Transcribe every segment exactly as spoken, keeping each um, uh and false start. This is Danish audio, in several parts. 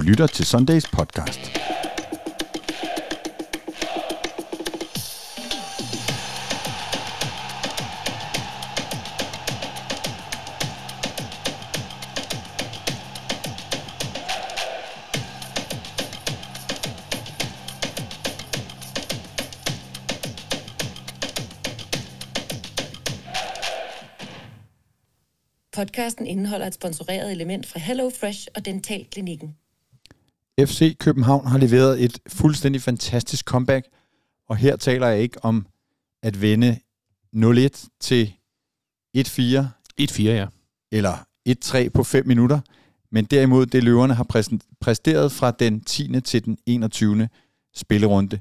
Du lytter til Sundays podcast. Podcasten indeholder et sponsoreret element fra HelloFresh og Dentalklinikken. F C København har leveret et fuldstændig fantastisk comeback, og her taler jeg ikke om at vende nul-et til et-fire. et-fire, ja. Eller et-tre på fem minutter, men derimod det løverne har præsteret fra den tiende til den enogtyvende spillerunde.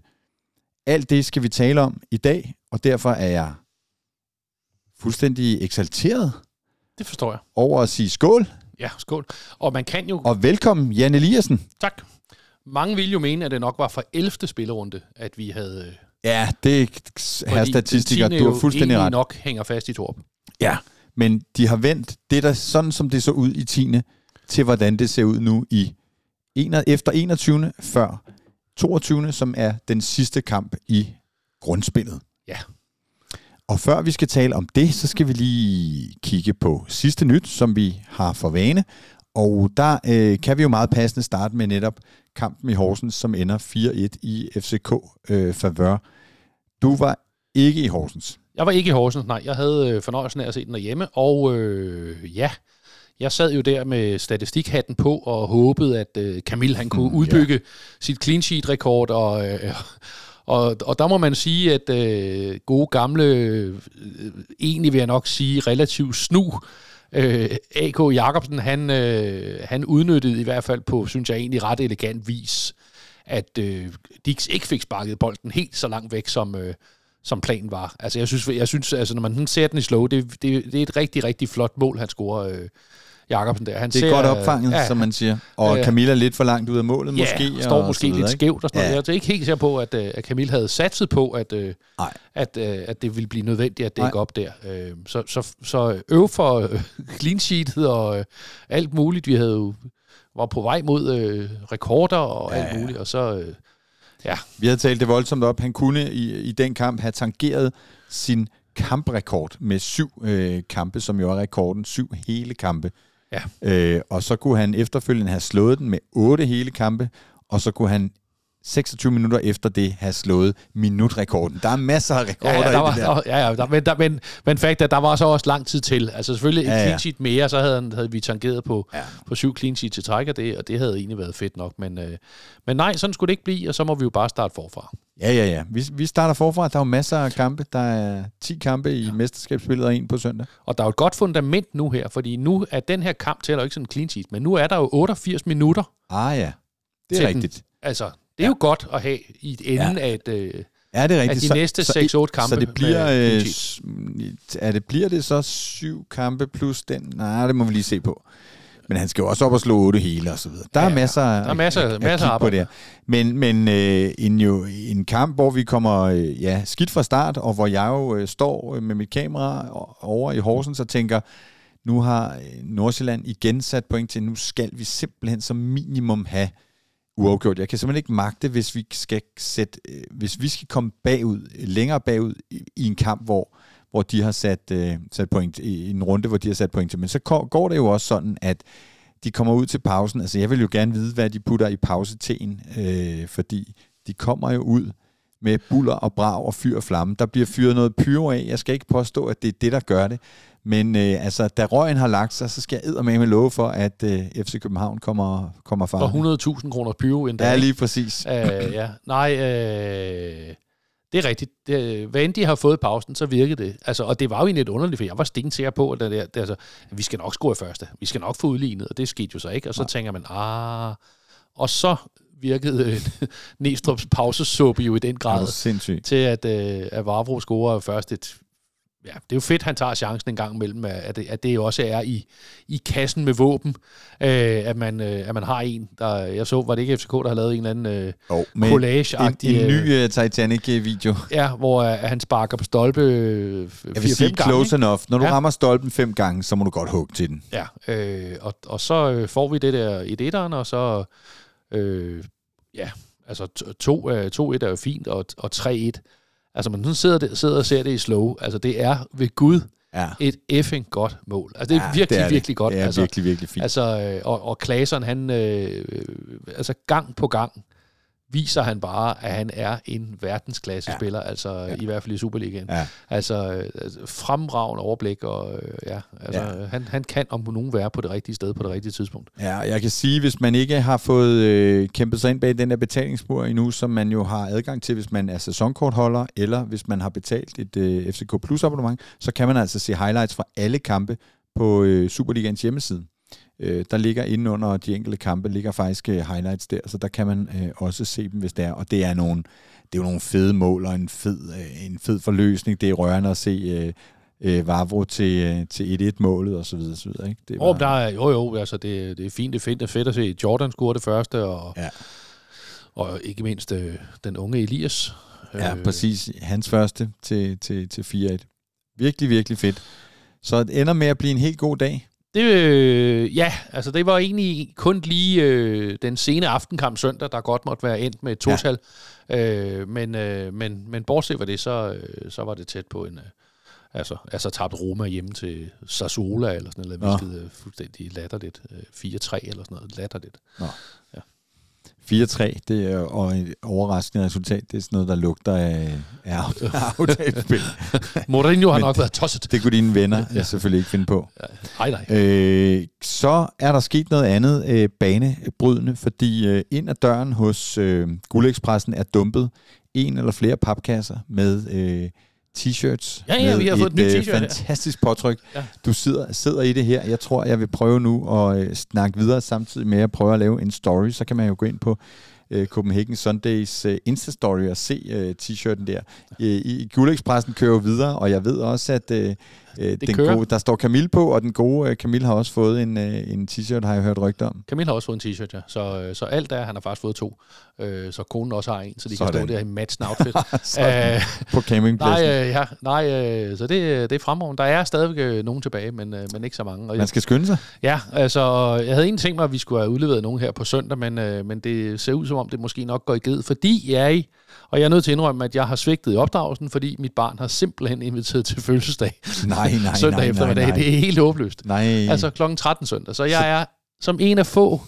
Alt det skal vi tale om i dag, og derfor er jeg fuldstændig eksalteret. Det forstår jeg. Over at sige skål. Ja, skål. Og man kan jo... Og velkommen, Jan Eliassen. Tak. Mange ville jo mene, at det nok var fra ellevte spillerunde, at vi havde... Ja, det er her statistikker, du har fuldstændig ret. Nok hænger fast i Thorup. Ja, men de har vendt det, der sådan som det så ud i tiende, til hvordan det ser ud nu i efter enogtyvende før toogtyvende, som er den sidste kamp i grundspillet. Ja. Og før vi skal tale om det, så skal vi lige kigge på sidste nyt, som vi har for vane. Og der øh, kan vi jo meget passende starte med netop kampen i Horsens, som ender fire-et i F C K øh, favør. Du var ikke i Horsens. Jeg var ikke i Horsens, nej. Jeg havde fornøjelsen af at se den derhjemme. Og øh, ja, jeg sad jo der med statistikhatten på og håbede, at øh, Kamil han kunne mm, udbygge ja. sit clean sheet-rekord og... Øh, Og, og der må man sige, at øh, gode gamle, øh, egentlig vil jeg nok sige, relativt snu, øh, A K Jacobsen, han, øh, han udnyttede i hvert fald på, synes jeg egentlig, ret elegant vis, at øh, Dix ikke fik sparket bolden helt så langt væk, som, øh, som planen var. Altså jeg synes, jeg synes altså, når man ser den i slow, det, det, det er et rigtig, rigtig flot mål, han scorer. Øh, Jacobsen der. Han det er ser, godt opfanget, ja, som man siger. Og øh, Camilla lidt for langt ud af målet, ja, måske. Ja, står måske lidt skævt og sådan noget. Ja. Jeg er ikke helt sikker på, at, at Camilla havde satset på, at, at, at det ville blive nødvendigt at dække op der. Så, så, så øv for øh, clean sheetet og øh, alt muligt. Vi havde jo, var på vej mod øh, rekorder og ja, alt muligt. Og så, øh, ja. Vi havde talt det voldsomt op. Han kunne i, i den kamp have tangeret sin kamprekord med syv øh, kampe, som jo er rekorden. Syv hele kampe. Ja. Øh, og så kunne han efterfølgende have slået den med otte hele kampe, og så kunne han seksogtyve minutter efter det have slået minutrekorden. Der er masser af rekorder, ja, ja, der var, i det der. Ja, ja der, men, der, men, men fakt er, der var så også lang tid til. Altså selvfølgelig ja, ja. et clean sheet mere, så havde, han, havde vi tangeret på, ja. på syv clean sheet til træk, og det, og det havde egentlig været fedt nok. Men, øh, men nej, sådan skulle det ikke blive, og så må vi jo bare starte forfra. Ja, ja, ja. Vi, vi starter forfra. Der er jo masser af kampe. Der er ti kampe i ja. mesterskabsspillet og en på søndag. Og der er jo et godt fundament nu her, fordi nu er den her kamp tæller ikke sådan en clean sheet, men nu er der jo otteogfirs minutter. Ah ja, det er rigtigt. Den. Altså, det er ja. jo godt at have i et enden ja. af, et, øh, ja, det er rigtigt. Af de så, næste seks-otte kampe. Så det bliver, øh, er det, bliver det så syv kampe plus den? Nej, det må vi lige se på. Men han skal jo også op og slå otte hele og så videre. Der ja, er masser der er masser, at, at, masser at kigge på der. Men, men øh, en, jo, en kamp, hvor vi kommer øh, ja, skidt fra start, og hvor jeg jo øh, står med mit kamera over i Horsens og tænker, nu har Nordsjælland igen sat point til, nu skal vi simpelthen som minimum have uafgjort. Jeg kan simpelthen ikke magte, hvis vi skal sætte, øh, hvis vi skal komme bagud, længere bagud i, i en kamp, hvor, hvor de har sat, øh, sat point, i en runde, hvor de har sat point til. Men så går det jo også sådan, at de kommer ud til pausen. Altså jeg vil jo gerne vide, hvad de putter i pauseteen, øh, fordi de kommer jo ud med buller og brag og fyr og flamme. Der bliver fyret noget pyro af. Jeg skal ikke påstå, at det er det, der gør det. Men øh, altså, da røgen har lagt sig, så skal jeg eddermame love for, at øh, F C København kommer, kommer farlig. Og hundrede tusind kroner pyro endda. Ja, lige præcis. Æh, ja. Nej, øh, det er rigtigt. Det, hvad end de har fået pausen, så virkede det. Altså, og det var jo egentlig lidt underligt, for jeg var stensikker på, at det, det, altså, vi skal nok score første. Vi skal nok få udlignet, og det skete jo så ikke. Og så ja. tænker man, ah... Og så... virkede Neestrups pausesuppe jo i den grad, til at, øh, at Vavro scorer først et... Ja, det er jo fedt, han tager chancen en gang imellem, at det, at det også er i, i kassen med våben, øh, at, man, øh, at man har en, der... Jeg så, var det ikke F C K, der har lavet en eller anden øh, oh, collage-agtig... En, en ny øh, Titanic-video. Ja, hvor øh, han sparker på stolpe øh, fire-fem gange. Sige, close ikke? Enough. Når du ja. rammer stolpen fem gange, så må du godt hugge til den. Ja, øh, og, og så får vi det der i etteren, og så... Øh, ja, altså to et er jo fint, og, og tre et. Altså, man sådan sidder, sidder og ser det i slow. Altså, det er ved Gud ja. et effing godt mål. Altså, det er ja, virkelig, det er det. virkelig godt. Det er altså, virkelig, virkelig fint. Altså, og, og Klaseren, han, øh, altså gang på gang, viser han bare, at han er en verdensklassespiller, ja. altså ja. i hvert fald i Superligaen. Ja. Altså fremragende overblik, og ja, altså, ja. Han, han kan om nogen være på det rigtige sted, på det rigtige tidspunkt. Ja, jeg kan sige, hvis man ikke har fået øh, kæmpet sig ind bag den der betalingsmur endnu, som man jo har adgang til, hvis man er sæsonkortholder, eller hvis man har betalt et øh, F C K Plus abonnement, så kan man altså se highlights fra alle kampe på øh, Superligaens hjemmeside. Der ligger inde under de enkelte kampe, ligger faktisk highlights der, så der kan man øh, også se dem, hvis det er. Og det er, nogle, det er jo nogle fede mål og en fed, øh, en fed forløsning. Det er rørende at se øh, øh, Vavro til, øh, til et-et-målet og så videre, så videre, ikke? Det er bare... oh, der er, jo, jo, altså det, det er fint, det er fedt, det er fedt at se. Jordan scorer det første, og, ja. og ikke mindst øh, den unge Elias. Øh, ja, præcis. Hans første til, til, til fire et. Virkelig, virkelig fedt. Så det ender med at blive en helt god dag. Det, øh, ja, altså det var egentlig kun lige øh, den sene aftenkamp søndag, der godt måtte være endt med et total. Ja. Øh, men, øh, men, men bortset fra det, så, øh, så var det tæt på en... Øh, altså, altså tabt Roma hjemme til Sassuolo eller sådan noget. Vi skidte fuldstændig latterligt. fire tre eller sådan noget latterligt. Ja. fire tre, det er og et overraskende resultat. Det er sådan noget, der lugter af, af aftagelsspil. Mourinho har nok været tosset. Det kunne dine venner ja. selvfølgelig ikke finde på. Nej, nej. Øh, så er der sket noget andet øh, banebrydende, fordi øh, ind ad døren hos øh, Guldekspressen er dumpet en eller flere papkasser med øh, t-shirts. Ja, ja, vi har fået et nyt t-shirt. Fantastisk påtryk. Ja. Du sidder, sidder i det her. Jeg tror, jeg vil prøve nu at øh, snakke videre samtidig med at prøve at lave en story. Så kan man jo gå ind på øh, Copenhagen Sundays øh, Insta-story og se øh, t-shirten der. Øh, i Guldekspressen kører jo videre, og jeg ved også, at øh, den gode, der står Kamil på, og den gode øh, Kamil har også fået en, øh, en t-shirt, har jeg hørt rygter om. Kamil har også fået en t-shirt, ja. Så, øh, så alt der, han har faktisk fået to. Øh, så konen også har en, så de sådan. Kan stå der i matchende outfit. Æh, på campingpladsen. Nej, øh, ja, nej øh, så det, det er fremover. Der er stadigvæk nogen tilbage, men, øh, men ikke så mange. Og man skal skynde sig. Ja, altså, jeg havde egentlig tænkt mig, at vi skulle have udleveret nogen her på søndag, men, øh, men det ser ud som om, det måske nok går i ged, fordi jeg... Og jeg er nødt til at indrømme, at jeg har svigtet i opdragelsen, fordi mit barn har simpelthen inviteret til fødselsdag. Nej, nej, søndag nej, eftermiddag. Nej, nej. Det er helt håbløst. Nej. Altså klokken tretten søndag. Så jeg er som en af få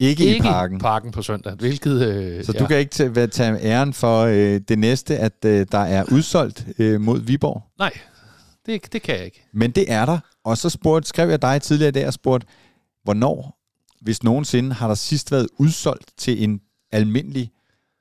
ikke, ikke i parken. parken på søndag. Hvilket, øh, så du ja. kan ikke tage, tage æren for øh, det næste, at øh, der er udsolgt øh, mod Viborg? Nej, det, det kan jeg ikke. Men det er der. Og så spurgte, skrev jeg dig tidligere i dag og spurgte, hvornår, hvis nogensinde, har der sidst været udsolgt til en almindelig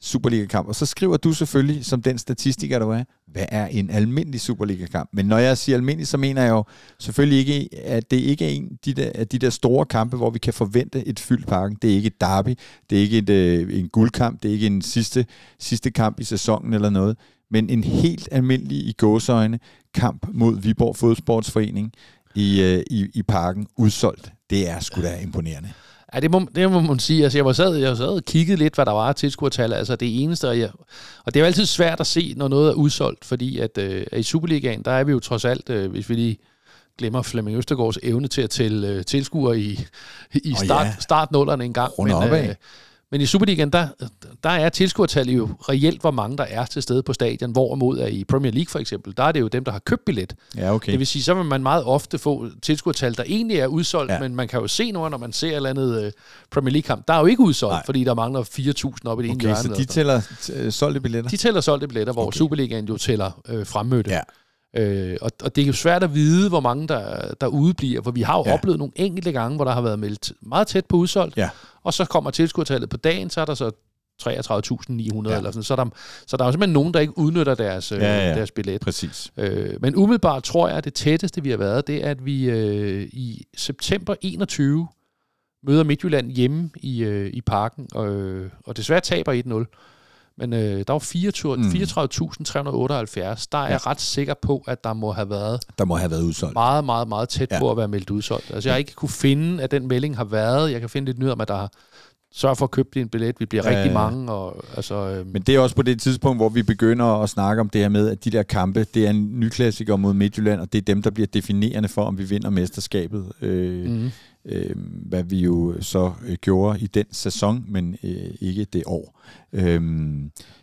Superliga-kamp, og så skriver du selvfølgelig, som den statistiker, du er, hvad er en almindelig Superliga-kamp? Men når jeg siger almindelig, så mener jeg jo selvfølgelig ikke, at det ikke er en de der, de der store kampe, hvor vi kan forvente et fyldt parken. Det er ikke et derby, det er ikke et, øh, en guldkamp, det er ikke en sidste, sidste kamp i sæsonen eller noget, men en helt almindelig i gåseøjne kamp mod Viborg Fodsportsforening i, øh, i, i parken, udsolgt. Det er sgu da imponerende. Ja, det må, det må man sige. Altså, jeg var sad, jeg var sad og kiggede lidt, hvad der var tilskuertal. Altså, det eneste, jeg... Og det er jo altid svært at se, når noget er udsolgt, fordi at, øh, at i Superligaen, der er vi jo trods alt, øh, hvis vi lige glemmer Flemming Østergaards evne til at tælle øh, tilskuere i, i start, oh, ja. startnullerne en gang. Men, øh, men i Superligaen, der, der er tilskuertal jo reelt, hvor mange der er til stede på stadion, hvorimod er i Premier League for eksempel, der er det jo dem, der har købt billet. Ja, okay. Det vil sige, så vil man meget ofte få tilskuertal, der egentlig er udsolgt, ja. men man kan jo se noget, når man ser et eller andet øh, Premier League-kamp, der er jo ikke udsolgt, nej. Fordi der mangler fire tusind op i det ene hjørne. Okay, så de tæller t- solgte billetter? De tæller solgte billetter, hvor okay. Superligaen jo tæller øh, fremmødte. Ja. Øh, og, og det er jo svært at vide, hvor mange der, der udebliver, for vi har jo ja. oplevet nogle enkelte gange, hvor der har været meldt meget tæt på udsolgt, ja. og så kommer tilskuertallet på dagen, så er der så treogtredive tusind ni hundrede ja. eller sådan, så der, så der er jo simpelthen nogen, der ikke udnytter deres, ja, ja. deres billet. Præcis. Øh, men umiddelbart tror jeg, at det tætteste, vi har været, det er, at vi øh, i september enogtyve møder Midtjylland hjemme i, øh, i parken, og, øh, og desværre taber et nul. Men øh, der var fireogtredive tusind tre hundrede otteoghalvfjerds. Der er jeg ja. ret sikker på, at der må have været, der må have været udsolgt. Meget, meget, meget tæt ja. på at være meldt udsolgt. Altså jeg har ikke kunne finde, at den melding har været. Jeg kan finde lidt nyt om, at der har sørget for at købe en billet. Vi bliver ja, rigtig mange. Og, altså, øh... Men det er også på det tidspunkt, hvor vi begynder at snakke om det her med, at de der kampe, det er en nyklassiker mod Midtjylland, og det er dem, der bliver definerende for, om vi vinder mesterskabet. Øh, mm. øh, hvad vi jo så øh, gjorde i den sæson, men øh, ikke det år. Øh,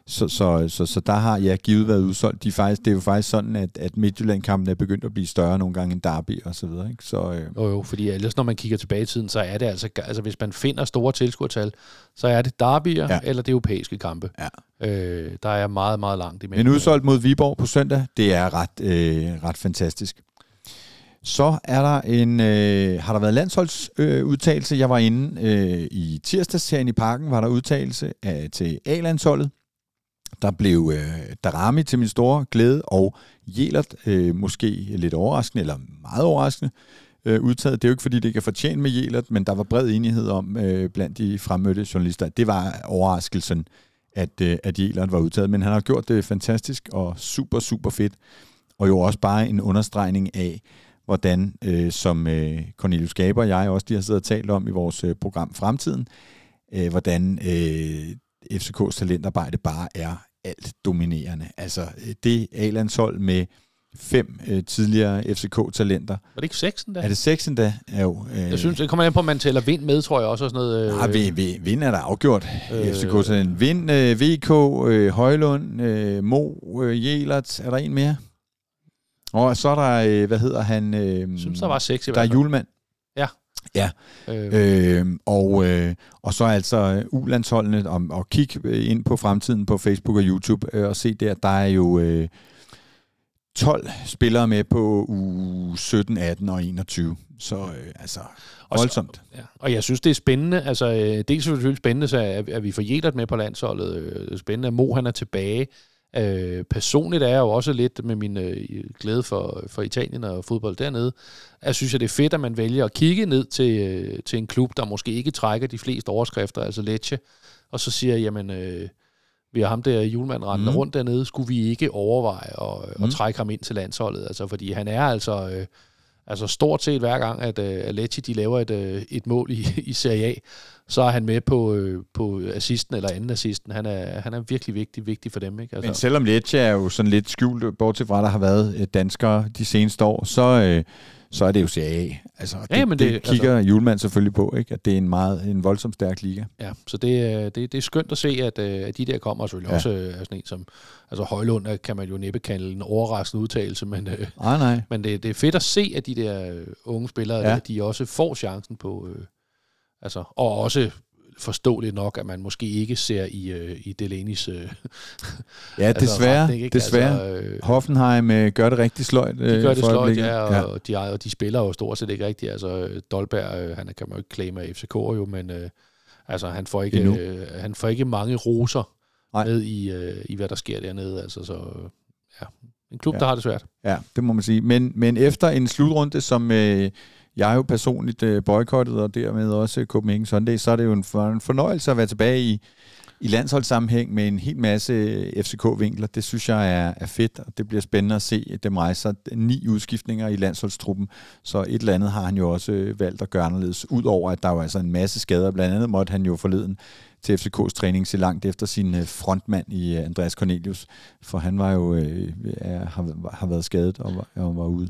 så, så, så, så der har jeg ja, givet været udsolgt. De faktisk, det er jo faktisk sådan, at, at Midtjylland-kampen er begyndt at blive større nogle gange end derby og så videre. Ikke? Så, øh. Jo jo, fordi ellers når man kigger tilbage i tiden, så er det altså, altså hvis man finder store tilskuertal, så er det derbyer ja. eller det europæiske kampe. Ja. Øh, der er meget, meget langt imellem. Men udsolgt mod Viborg på søndag, det er ret, øh, ret fantastisk. Så er der en, øh, har der været landsholdsudtagelse. Øh, jeg var inde øh, i tirsdags herinde i parken, var der udtagelse af, til A-landsholdet. Der blev øh, Darami til min store glæde, og Jelert øh, måske lidt overraskende, eller meget overraskende, øh, udtaget. Det er jo ikke, fordi det ikke er fortjent med Jelert, men der var bred enighed om øh, blandt de fremmødte journalister. Det var overraskelsen, at, øh, at Jelert var udtaget, men han har gjort det fantastisk og super, super fedt, og jo også bare en understregning af, hvordan, øh, som øh, Cornelius Gaber og jeg også de har siddet og talt om i vores øh, program Fremtiden, øh, hvordan øh, F C K's talentarbejde bare er alt dominerende. Altså det A-landshold med fem øh, tidligere F C K-talenter. Var det ikke seks endda? Er det seks endda? Ja, jo. Øh, jeg synes, det kommer an på, at man tæller Vind med, tror jeg også. Og sådan noget, øh, nej, vind, vind, vind er der afgjort. Øh, F C K-talent. Vind, øh, V K, øh, Højlund, øh, Mo, øh, Jelert. Er der en mere? Og så er der, hvad hedder han? Øh, synes, der var seks i hvert fald. Der er julemand. Ja. Ja. Øh. Øh, og, øh, og så altså U-landsholdene, og, og kig ind på Fremtiden på Facebook og YouTube, øh, og se der, der er jo øh, tolv spillere med på sytten, atten og enogtyve. Så øh, altså, voldsomt. Og, så, ja. og jeg synes, det er spændende. Altså, øh, det er selvfølgelig spændende, så er, er vi får Jelert med på landsholdet. Øh, spændende, Mo han er tilbage. Øh, personligt er jeg jo også lidt med min øh, glæde for, for Italien og fodbold dernede. Jeg synes, at det er fedt, at man vælger at kigge ned til, øh, til en klub, der måske ikke trækker de fleste overskrifter, altså Lecce, og så siger, jamen, øh, vi har ham der julemand rendende mm. rundt dernede, skulle vi ikke overveje at, mm. at trække ham ind til landsholdet? Altså, fordi han er altså... Øh, Altså stort set hver gang, at uh, Lecce de laver et, uh, et mål i, i Serie A, så er han med på, uh, på assisten eller anden assisten. Han er, han er virkelig vigtig, vigtig for dem. Ikke? Altså. Men selvom Lecce er jo sådan lidt skjult, bortset fra, der har været danskere de seneste år, så, uh, så er det jo Serie A. Altså, det, ja, det, det kigger altså, Julemand selvfølgelig på, ikke? At det er en meget en voldsomt stærk liga. Ja, så det, det, det er skønt at se, at, at de der kommer, og selvfølgelig ja. også er sådan en som... Altså Højlund kan man jo næppe kalde en overraskende udtalelse, men, øh, nej, nej. men det, det er fedt at se, at de der unge spillere, ja. der, de også får chancen på, øh, altså, og også forståeligt nok, at man måske ikke ser i, øh, i Delenis øh, ja, altså, desværre. Retning, desværre. Altså, øh, Hoffenheim øh, gør det rigtig sløjt. Øh, de gør det sløjt, ja, og, ja. Og, de, og de spiller jo stort set ikke rigtigt. Altså Dolberg, øh, han kan man jo ikke claime af F C K jo, men øh, altså, han, får ikke, øh, han får ikke mange roser med i, øh, i, hvad der sker dernede. Altså, så, ja. En klub, ja. der har det svært. Ja, det må man sige. Men, men efter en slutrunde, som øh, jeg jo personligt øh, boykottede, og dermed også Copenhagen Sundays, så er det jo en, for, en fornøjelse at være tilbage i, i landsholdssammenhæng med en hel masse F C K-vinkler. Det synes jeg er, er fedt, og det bliver spændende at se, at dem rejser ni udskiftninger i landsholdstruppen. Så et eller andet har han jo også valgt at gøre anderledes, udover at der jo altså en masse skader. Blandt andet måtte han jo forleden til F C K's træning se langt efter sin frontmand i Andreas Cornelius, for han var jo øh, er, har, har været skadet og var, og var ude.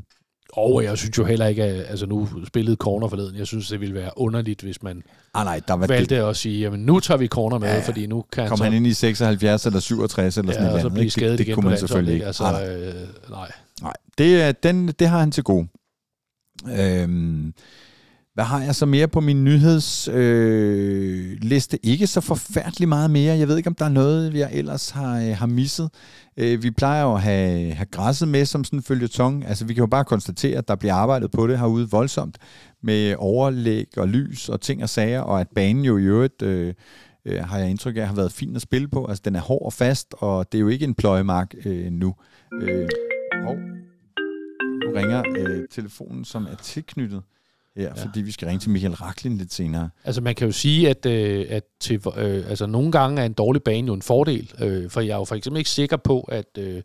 Og jeg synes jo heller ikke, at, altså nu spillede corner forleden, jeg synes, det ville være underligt, hvis man ah, nej, der var valgte det. At sige, jamen nu tager vi corner med, ja, fordi nu kan kom han, så... han ind i seksoghalvfjerds eller syvogtres eller ja, sådan noget. Ja, og så blive skadet igen på landsholdet. Altså, ah, nej. Øh, nej. nej. Det, den, det har han til gode. Øhm... Hvad har jeg så mere på min nyhedsliste? Øh, ikke så forfærdeligt meget mere. Jeg ved ikke, om der er noget, jeg ellers har, har misset. Øh, vi plejer jo at have, have græsset med som sådan en føljeton. Altså, vi kan jo bare konstatere, at der bliver arbejdet på det herude voldsomt med overlæg og lys og ting og sager, og at banen jo i øvrigt, øh, øh, har jeg indtryk af, har været fin at spille på. Altså, den er hård og fast, og det er jo ikke en pløjemark øh, nu. Øh, og nu ringer øh, telefonen, som er tilknyttet. Ja, fordi ja. vi skal ringe til Michael Rachlin lidt senere. Altså man kan jo sige, at, øh, at til, øh, altså, nogle gange er en dårlig bane jo en fordel, øh, for jeg er jo for eksempel ikke sikker på, at, øh,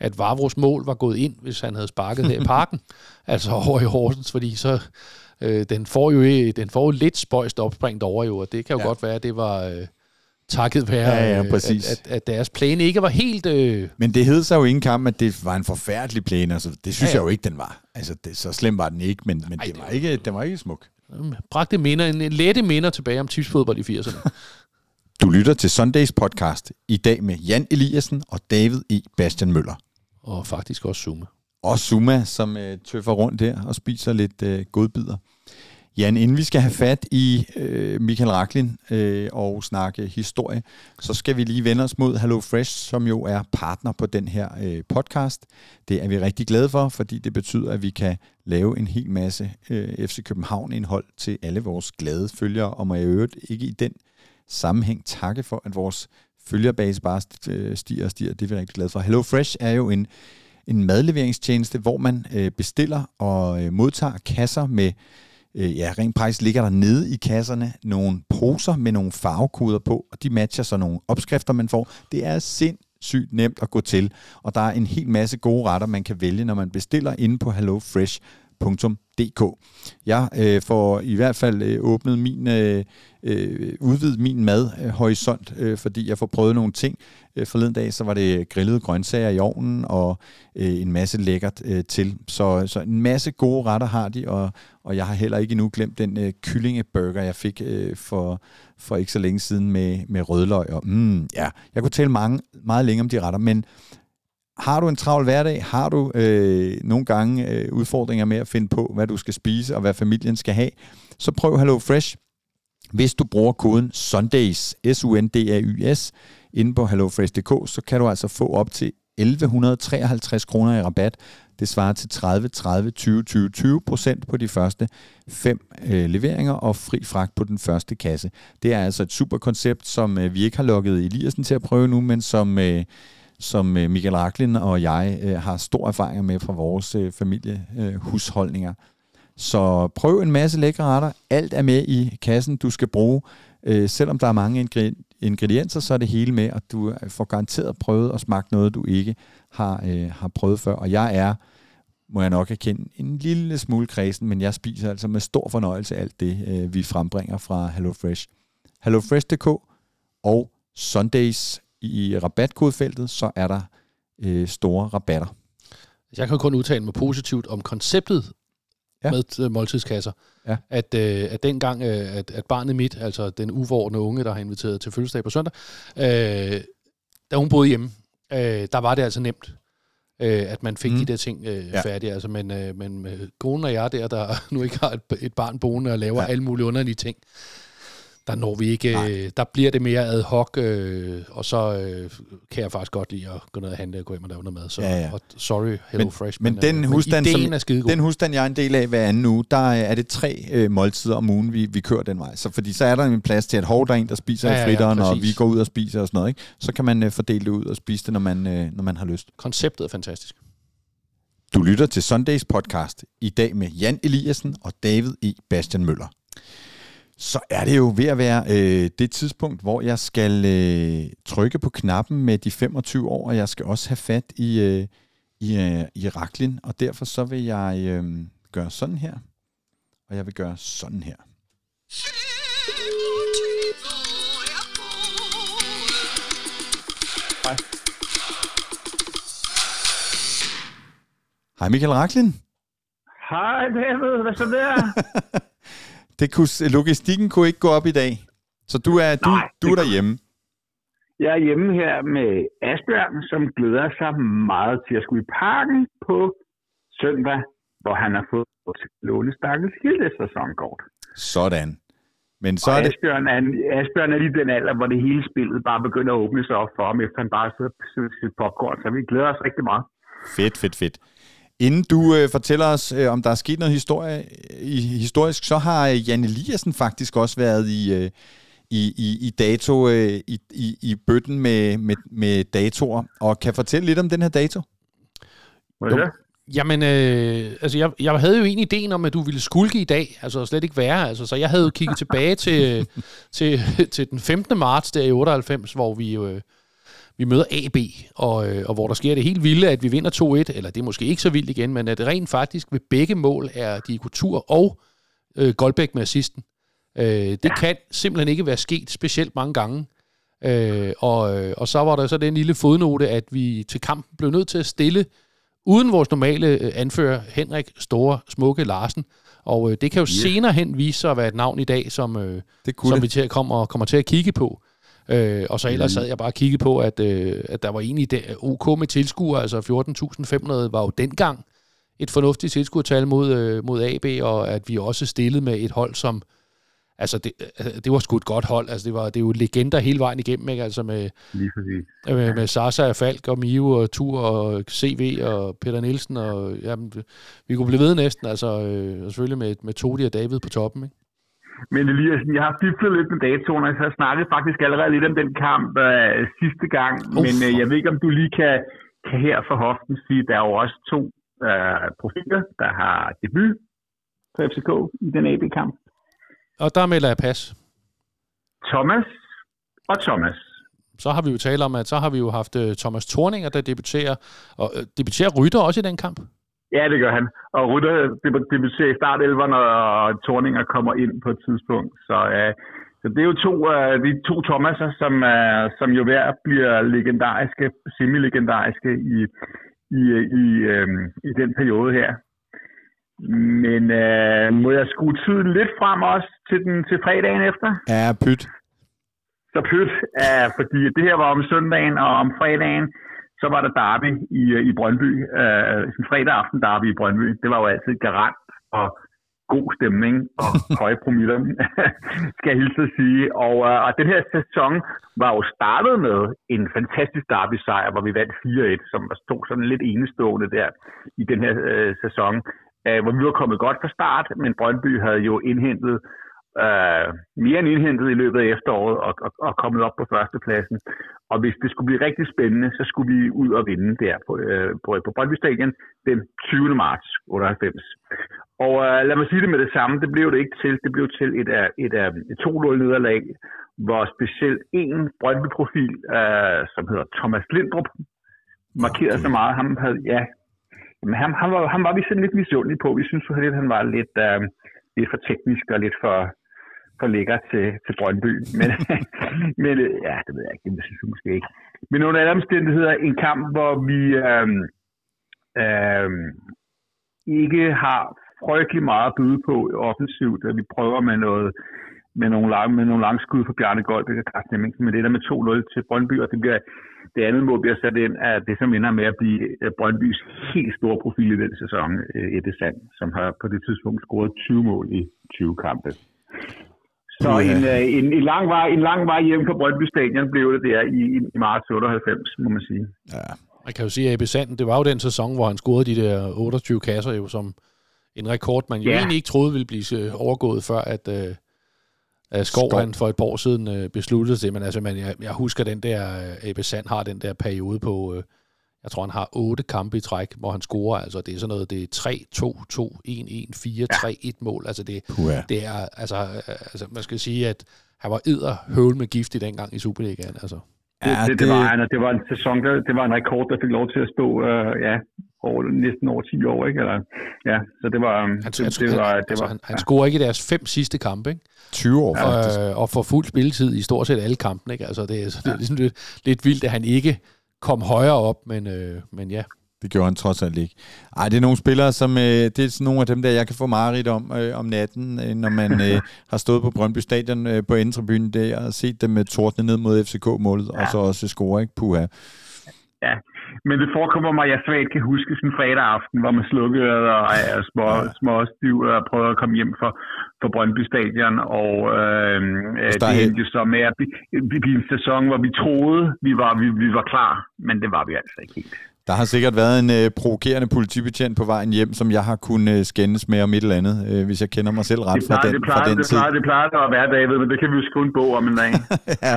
at Vavros mål var gået ind, hvis han havde sparket her i parken, altså over i Horsens, fordi så, øh, den, får jo, den får jo lidt spøjst opspringt over jo, og det kan jo ja. godt være, at det var... Øh, takket være, ja, ja, at, at, at deres plan ikke var helt... Øh... Men det hed så jo ingen kamp, at det var en forfærdelig plan, altså det synes ja, ja. jeg jo ikke, den var. Altså det, så slem var den ikke, men, men Ej, det, var det var ikke, den var ikke smuk. bragte minder, en lette minder tilbage om tipsfodbold i firserne. Du lytter til Sundays podcast i dag med Jan Eliassen og David E. Bastian Møller. Og faktisk også Zuma. Og Zuma, som øh, tøffer rundt her og spiser lidt øh, godbidder. Jan, inden vi skal have fat i øh, Michael Rachlin øh, og snakke historie, så skal vi lige vende os mod HelloFresh, som jo er partner på den her øh, podcast. Det er vi rigtig glade for, fordi det betyder, at vi kan lave en hel masse øh, F C København-indhold til alle vores glade følgere, og må jeg øvrigt ikke i den sammenhæng takke for, at vores følgerbase bare stiger og stiger. Det er vi rigtig glade for. HelloFresh er jo en, en madleveringstjeneste, hvor man øh, bestiller og øh, modtager kasser med Ja, rent praktisk ligger der nede i kasserne nogle poser med nogle farvekoder på, og de matcher så nogle opskrifter, man får. Det er sindssygt nemt at gå til, og der er en hel masse gode retter, man kan vælge, når man bestiller inde på hellofresh punktum d k. Jeg øh, får i hvert fald øh, åbnet min, øh, øh, udvidet min madhorisont, øh, fordi jeg får prøvet nogle ting. Øh, forleden dag, så var det grillede grøntsager i ovnen, og øh, en masse lækkert øh, til. Så, så en masse gode retter har de, og, og jeg har heller ikke endnu glemt den øh, kyllingeburger, jeg fik øh, for, for ikke så længe siden med, med rødløg. Og, mm, ja. Jeg kunne tale mange, meget længe om de retter, men har du en travl hverdag? Har du øh, nogle gange øh, udfordringer med at finde på, hvad du skal spise og hvad familien skal have? Så prøv HelloFresh, hvis du bruger koden Sundays, S U N D A Y S, inde på hellofresh punktum d k, så kan du altså få op til elleve hundrede treoghalvtreds kroner i rabat. Det svarer til tredive, tredive, tyve, tyve, tyve procent på de første fem øh, leveringer og fri fragt på den første kasse. Det er altså et super koncept, som øh, vi ikke har lukket Eliassen til at prøve nu, men som... Øh, som Michael Rachlin og jeg øh, har stor erfaringer med fra vores øh, familiehusholdninger. Øh, Så prøv en masse lækre retter. Alt er med i kassen, du skal bruge. Øh, selvom der er mange ingre- ingredienser, så er det hele med, og du får garanteret prøvet at smage noget, du ikke har, øh, har prøvet før. Og jeg er, må jeg nok erkende, en lille smule kræsen, men jeg spiser altså med stor fornøjelse alt det, øh, vi frembringer fra HelloFresh. HelloFresh punktum d k og Sundays. I rabatkodefeltet, så er der øh, store rabatter. Jeg kan kun udtale mig positivt om konceptet ja. med øh, måltidskasser. Ja. At, øh, at dengang, øh, at, at barnet mit, altså den uvårende unge, der har inviteret til fødselsdag på søndag, øh, da hun boede hjemme, øh, der var det altså nemt, øh, at man fik mm. de der ting øh, ja. færdige. Altså, men, øh, men konen og jeg der, der nu ikke har et, et barn boende og laver ja. alle mulige underlige ting, der når vi ikke, øh, der bliver det mere ad hoc, øh, og så øh, kan jeg faktisk godt lide at gå ned og handle og gå hjem og lave noget mad. Så, ja, ja. Og sorry, HelloFresh, men, men, men, den øh, husstand, men ideen som, er skidegod. Den husstand, jeg er en del af hver anden uge, der er det tre øh, måltider om ugen, vi, vi kører den vej. Så, fordi så er der en plads til, at hov, der er en, der spiser ja, i fritteren, ja, ja, og vi går ud og spiser og sådan noget. Ikke? Så kan man øh, fordele det ud og spise det, når man, øh, når man har lyst. Konceptet er fantastisk. Du lytter til Sundays podcast i dag med Jan Eliassen og David E. Bastian Møller. Så er det jo ved at være øh, det tidspunkt, hvor jeg skal øh, trykke på knappen med de femogtyve år, og jeg skal også have fat i, øh, i, øh, i Rachlin, og derfor så vil jeg øh, gøre sådan her, og jeg vil gøre sådan her. Hej. Hej Michael Rachlin. Hej David, hvad så der? Det kunne, logistikken kunne ikke gå op i dag, så du er, du, Nej, du er derhjemme. Jeg er hjemme her med Asbjørn, som glæder sig meget til at skulle i parken på søndag, hvor han har fået lånestakkens hele sæsonkort. Sådan. Men så er det... Asbjørn, er, Asbjørn er lige den alder, hvor det hele spillet bare begynder at åbne sig op for ham, efter han bare sidder på sit popcorn, så vi glæder os rigtig meget. Fedt, fedt, fedt. Inden du øh, fortæller os, øh, om der er sket noget historie, i, historisk, så har øh, Jan Eliassen faktisk også været i, øh, i, i, i dato, øh, i, i bøtten med, med, med datoer, og kan fortælle lidt om den her dato? Okay. Jamen, øh, altså jeg, jeg havde jo egentlig ideen om, at du ville skulke i dag, altså slet ikke være, altså, så jeg havde jo kigget tilbage til, til, til den femtende marts der i otteoghalvfems, hvor vi jo... Øh, Vi møder A B, og, og hvor der sker det helt vilde, at vi vinder to et, eller det er måske ikke så vildt igen, men at rent faktisk ved begge mål er Diego Tur og øh, Goldbæk med assisten. Øh, det ja. kan simpelthen ikke være sket specielt mange gange. Øh, og, og så var der så den lille fodnote, at vi til kampen blev nødt til at stille uden vores normale anfører Henrik Store Smukke Larsen. Og øh, det kan jo yeah. senere hen vise sig at være et navn i dag, som, øh, som vi til kommer, kommer til at kigge på. Øh, og så ellers sad jeg bare og kiggede på, at, øh, at der var egentlig der, OK med tilskuere. Altså fjorten tusind fem hundrede var jo dengang et fornuftigt tilskuertal mod, øh, mod A B, og at vi også stillede med et hold, som... Altså, det, det var sgu et godt hold. Altså, det var, det er jo legender hele vejen igennem, ikke? Altså med, med, med Sasa og Falk og Mio og Tur og C V og Peter Nielsen. Og, jamen, vi kunne blive ved næsten, altså øh, selvfølgelig med, med Todi og David på toppen, ikke? Men Eliassen, jeg har fiflet lidt med datoen, og jeg snakkede faktisk allerede lidt om den kamp øh, sidste gang. Uff. Men øh, jeg ved ikke, om du lige kan, kan her for hoften sige, der er jo også to øh, profiler, der har debut på F C K i den A B-kamp. Og der melder jeg pas. Thomas og Thomas. Så har vi jo talt om, at så har vi jo haft uh, Thomas Thorninger, der debuterer. Og uh, debuterer Rytter også i den kamp? Ja, det gør han. Og Rytter debuterer i startelveren, og Thorninger kommer ind på et tidspunkt. Så, uh, så det er jo to, uh, de to Thomaser, som, uh, som jo hver bliver legendariske, semi-legendariske i, i, i, uh, i den periode her. Men øh, må jeg skrue tiden lidt frem også til, den, til fredagen efter? Ja, pyt. Så pyt, øh, fordi det her var om søndagen, og om fredagen, så var der derby i, i Brøndby. Øh, en fredag aften derby i Brøndby. Det var jo altid garant og god stemning og høje promiller, skal jeg hilse at sige. Og, øh, og den her sæson var jo startet med en fantastisk derby-sejr, hvor vi vandt fire et, som stod sådan lidt enestående der i den her øh, sæson. Hvor vi var kommet godt fra start, men Brøndby havde jo indhentet, øh, mere end indhentet i løbet af efteråret og, og, og kommet op på førstepladsen. Og hvis det skulle blive rigtig spændende, så skulle vi ud og vinde der på, øh, på, på Brøndby Stadion den tyvende marts otteoghalvfems. Og øh, lad mig sige det med det samme, det blev det ikke til. Det blev til et, et, et, et to nul nederlag, hvor specielt en Brøndby-profil, øh, som hedder Thomas Lindrup, markerede så meget. Han havde, ja... Men ham, ham, var, ham var vi sådan lidt misundelige på. Vi synes jo lidt, han var lidt, øh, lidt for teknisk og lidt for, for lækker til, til Brøndby. Men, men ja, det ved jeg ikke. Det synes jeg måske ikke. Men under alle omstændigheder en kamp, hvor vi øh, øh, ikke har frygtelig meget at byde på offensivt. Og vi prøver med noget med nogle, lang, med nogle langskud på Bjarke Goldbæk og Carsten Hemmingsen. Men det der med to nul til Brøndby, og det bliver... Det andet mål bliver sat ind af det, som ender med at blive Brøndbys helt store profil i den sæson, Ebbe Sand, som har på det tidspunkt scoret tyve mål i tyve kampe. Så ja. en, en, en, lang vej, en lang vej hjem på Brøndby Stadion blev det der i, i marts otteoghalvfems, må man sige. Ja, man kan jo sige, at Ebbe Sand, det var jo den sæson, hvor han scorede de der otteogtyve kasser, jo som en rekord, man jo ja. egentlig ikke troede ville blive overgået, før at... Skov, han for et par år siden øh, besluttede det, men altså, man, jeg, jeg husker den der, øh, Ebbe Sand har den der periode på, øh, jeg tror han har otte kampe i træk, hvor han scorer, altså det er sådan noget, det er tre to to en en fire tre et mål, altså det, det er, altså, altså man skal sige, at han var edderhøvl med gift i dengang i Superligaen, altså. Ja, det, det, det var en, og det var en sæson, der, det var en rekord, der fik lov til at stå, øh, ja, over, næsten over ti år, ikke? Eller, ja, så det var... Han, det, han, det var, det altså, var, han, han scorede ikke i deres fem sidste kampe, ikke? tyve år, ja, faktisk. Øh, og for fuld spilletid i stort set alle kampen, ikke? Altså, det, så det ja. er ligesom lidt, lidt vildt, at han ikke kom højere op, men, øh, men ja. Det gjorde han trods alt ikke. Ej, det er nogle spillere, som... Øh, det er sådan nogle af dem, der jeg kan få mareridt om øh, om natten, øh, når man øh, har stået på Brøndby Stadion øh, på indtribunen der og set dem tordne ned mod F C K-målet, ja. og så også score, ikke? Puha. Ja, men det forekommer mig, at jeg svagt kan huske sådan en fredag aften, hvor man slukkede og er små, små stiv og prøvede at komme hjem for, for Brøndby Stadion. Og øh, det endte så med at blive en sæson, hvor vi troede, vi var, vi, vi var klar, men det var vi altså ikke helt. Der har sikkert været en øh, provokerende politibetjent på vejen hjem, som jeg har kunnet øh, skændes med om et eller andet, øh, hvis jeg kender mig selv ret fra den, det plejer, fra den det plejer, tid. Det plejer der at være, David, men det kan vi jo skrive en bog om en dag. Ja,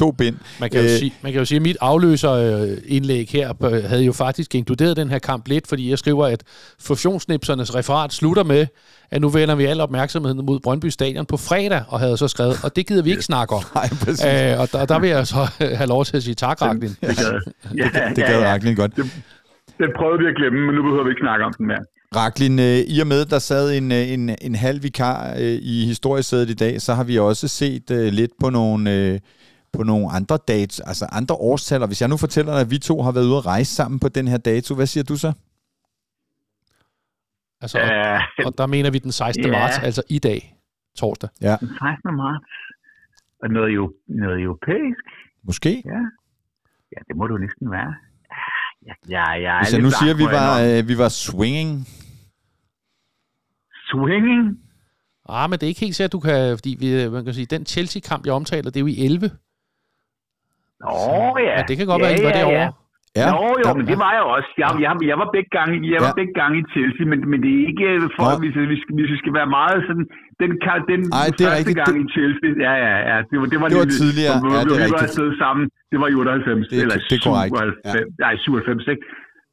to bind. Man kan jo sige, man kan jo sige at mit afløserindlæg her havde jo faktisk inkluderet den her kamp lidt, fordi jeg skriver, at fusionsnipsernes referat slutter med, at nu vender vi al opmærksomheden mod Brøndby Stadion på fredag, og havde så skrevet, og det gider vi ikke snakke om. Nej, præcis. Æh, og der, der vil jeg så have lov til at sige tak, Rachlin. Det gad, ja, det, det gad ja, ja. Rachlin godt. Det, det prøvede vi at glemme, men nu behøver vi ikke snakke om den mere. Rachlin, i og med, der sad en, en, en halv vikar i historiesædet i dag, så har vi også set lidt på nogle... på nogle andre dates, altså andre årstal. Hvis jeg nu fortæller dig, at vi to har været ude at rejse sammen på den her dato, hvad siger du så? Altså, og, og der mener vi den sekstende Yeah. marts, altså i dag, torsdag. Ja. Den sekstende marts. Og noget, jo, noget europæisk. Måske? Ja. Ja, det må du næsten være. Ja, ja, ja, hvis jeg nu siger, at vi var, øh, vi var swinging. Swinging? Ah, men det er ikke helt sikkert, du kan... Fordi vi, man kan sige, den Chelsea-kamp, jeg omtaler, det er jo i elleve. Nå så, ja. Det kan godt ja, være, at det var ja, derovre. Ja. Ja, Nå, jo, der, men det var jeg også. Jeg, jeg, jeg var begge gange, jeg ja. var begge gange i Chelsea, men, men det er ikke for, at vi, vi, skal, vi skal være meget sådan... Den, den Ej, det første rigtigt, gang det... i Chelsea, ja, ja, ja. Det var, det var, det var lidt, tidligere. Som, ja, det vi var afsted sammen. Det var i otteoghalvfems, det, eller det, det syvoghalvfems, ja. ikke?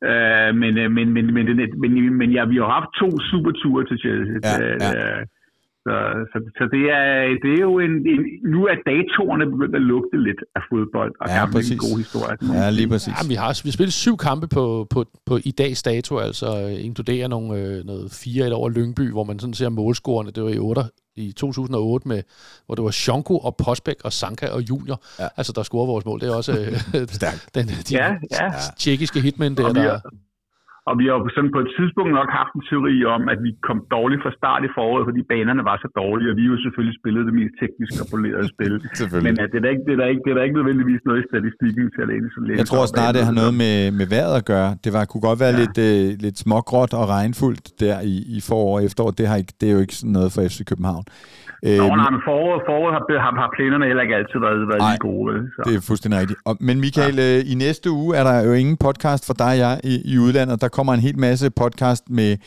Uh, men, men, men, men, men, men, men ja, vi har haft to superture til Chelsea. Ja, ja. Uh, Så, så, så det, er, det er jo en, en... Nu er datoerne begyndt at lugte lidt af fodbold, og ja, der er en god historie. Ja, lige præcis. Ja, vi har vi spillet syv kampe på, på, på i dags dato, altså inkluderer nogle, øh, noget fire et over Lyngby, hvor man sådan ser målscorerne. Det var i, otte, i to tusind og otte, med, hvor det var Schonko og Posbæk og Sanka og Junior. Ja. Altså, der scorer vores mål. Det er også øh, den, de ja, ja. tjekkiske hitmænd der, der... Og vi har jo sådan på et tidspunkt nok haft en teori om, at vi kom dårligt fra start i foråret, fordi banerne var så dårlige, og vi jo selvfølgelig spillede det mest teknisk og polerede spil. Men at det er da ikke, det er ikke, det er ikke nødvendigvis noget i statistikken til at læne så længe. Jeg tror snart, det har noget med, med vejret at gøre. Det var, kunne godt være ja. lidt, øh, lidt smågråt og regnfuldt der i, i forår og efterår. Det, har ikke, det er jo ikke sådan noget for F C København. Nå, Æm, nej, men foråret, foråret har, har, har plænerne heller ikke altid været, været nej, gode. Så. Det er fuldstændig rigtigt. Og, men Michael, ja. øh, i næste uge er der jo ingen podcast for dig og jeg i, i udlandet. Der kommer en hel masse podcast med,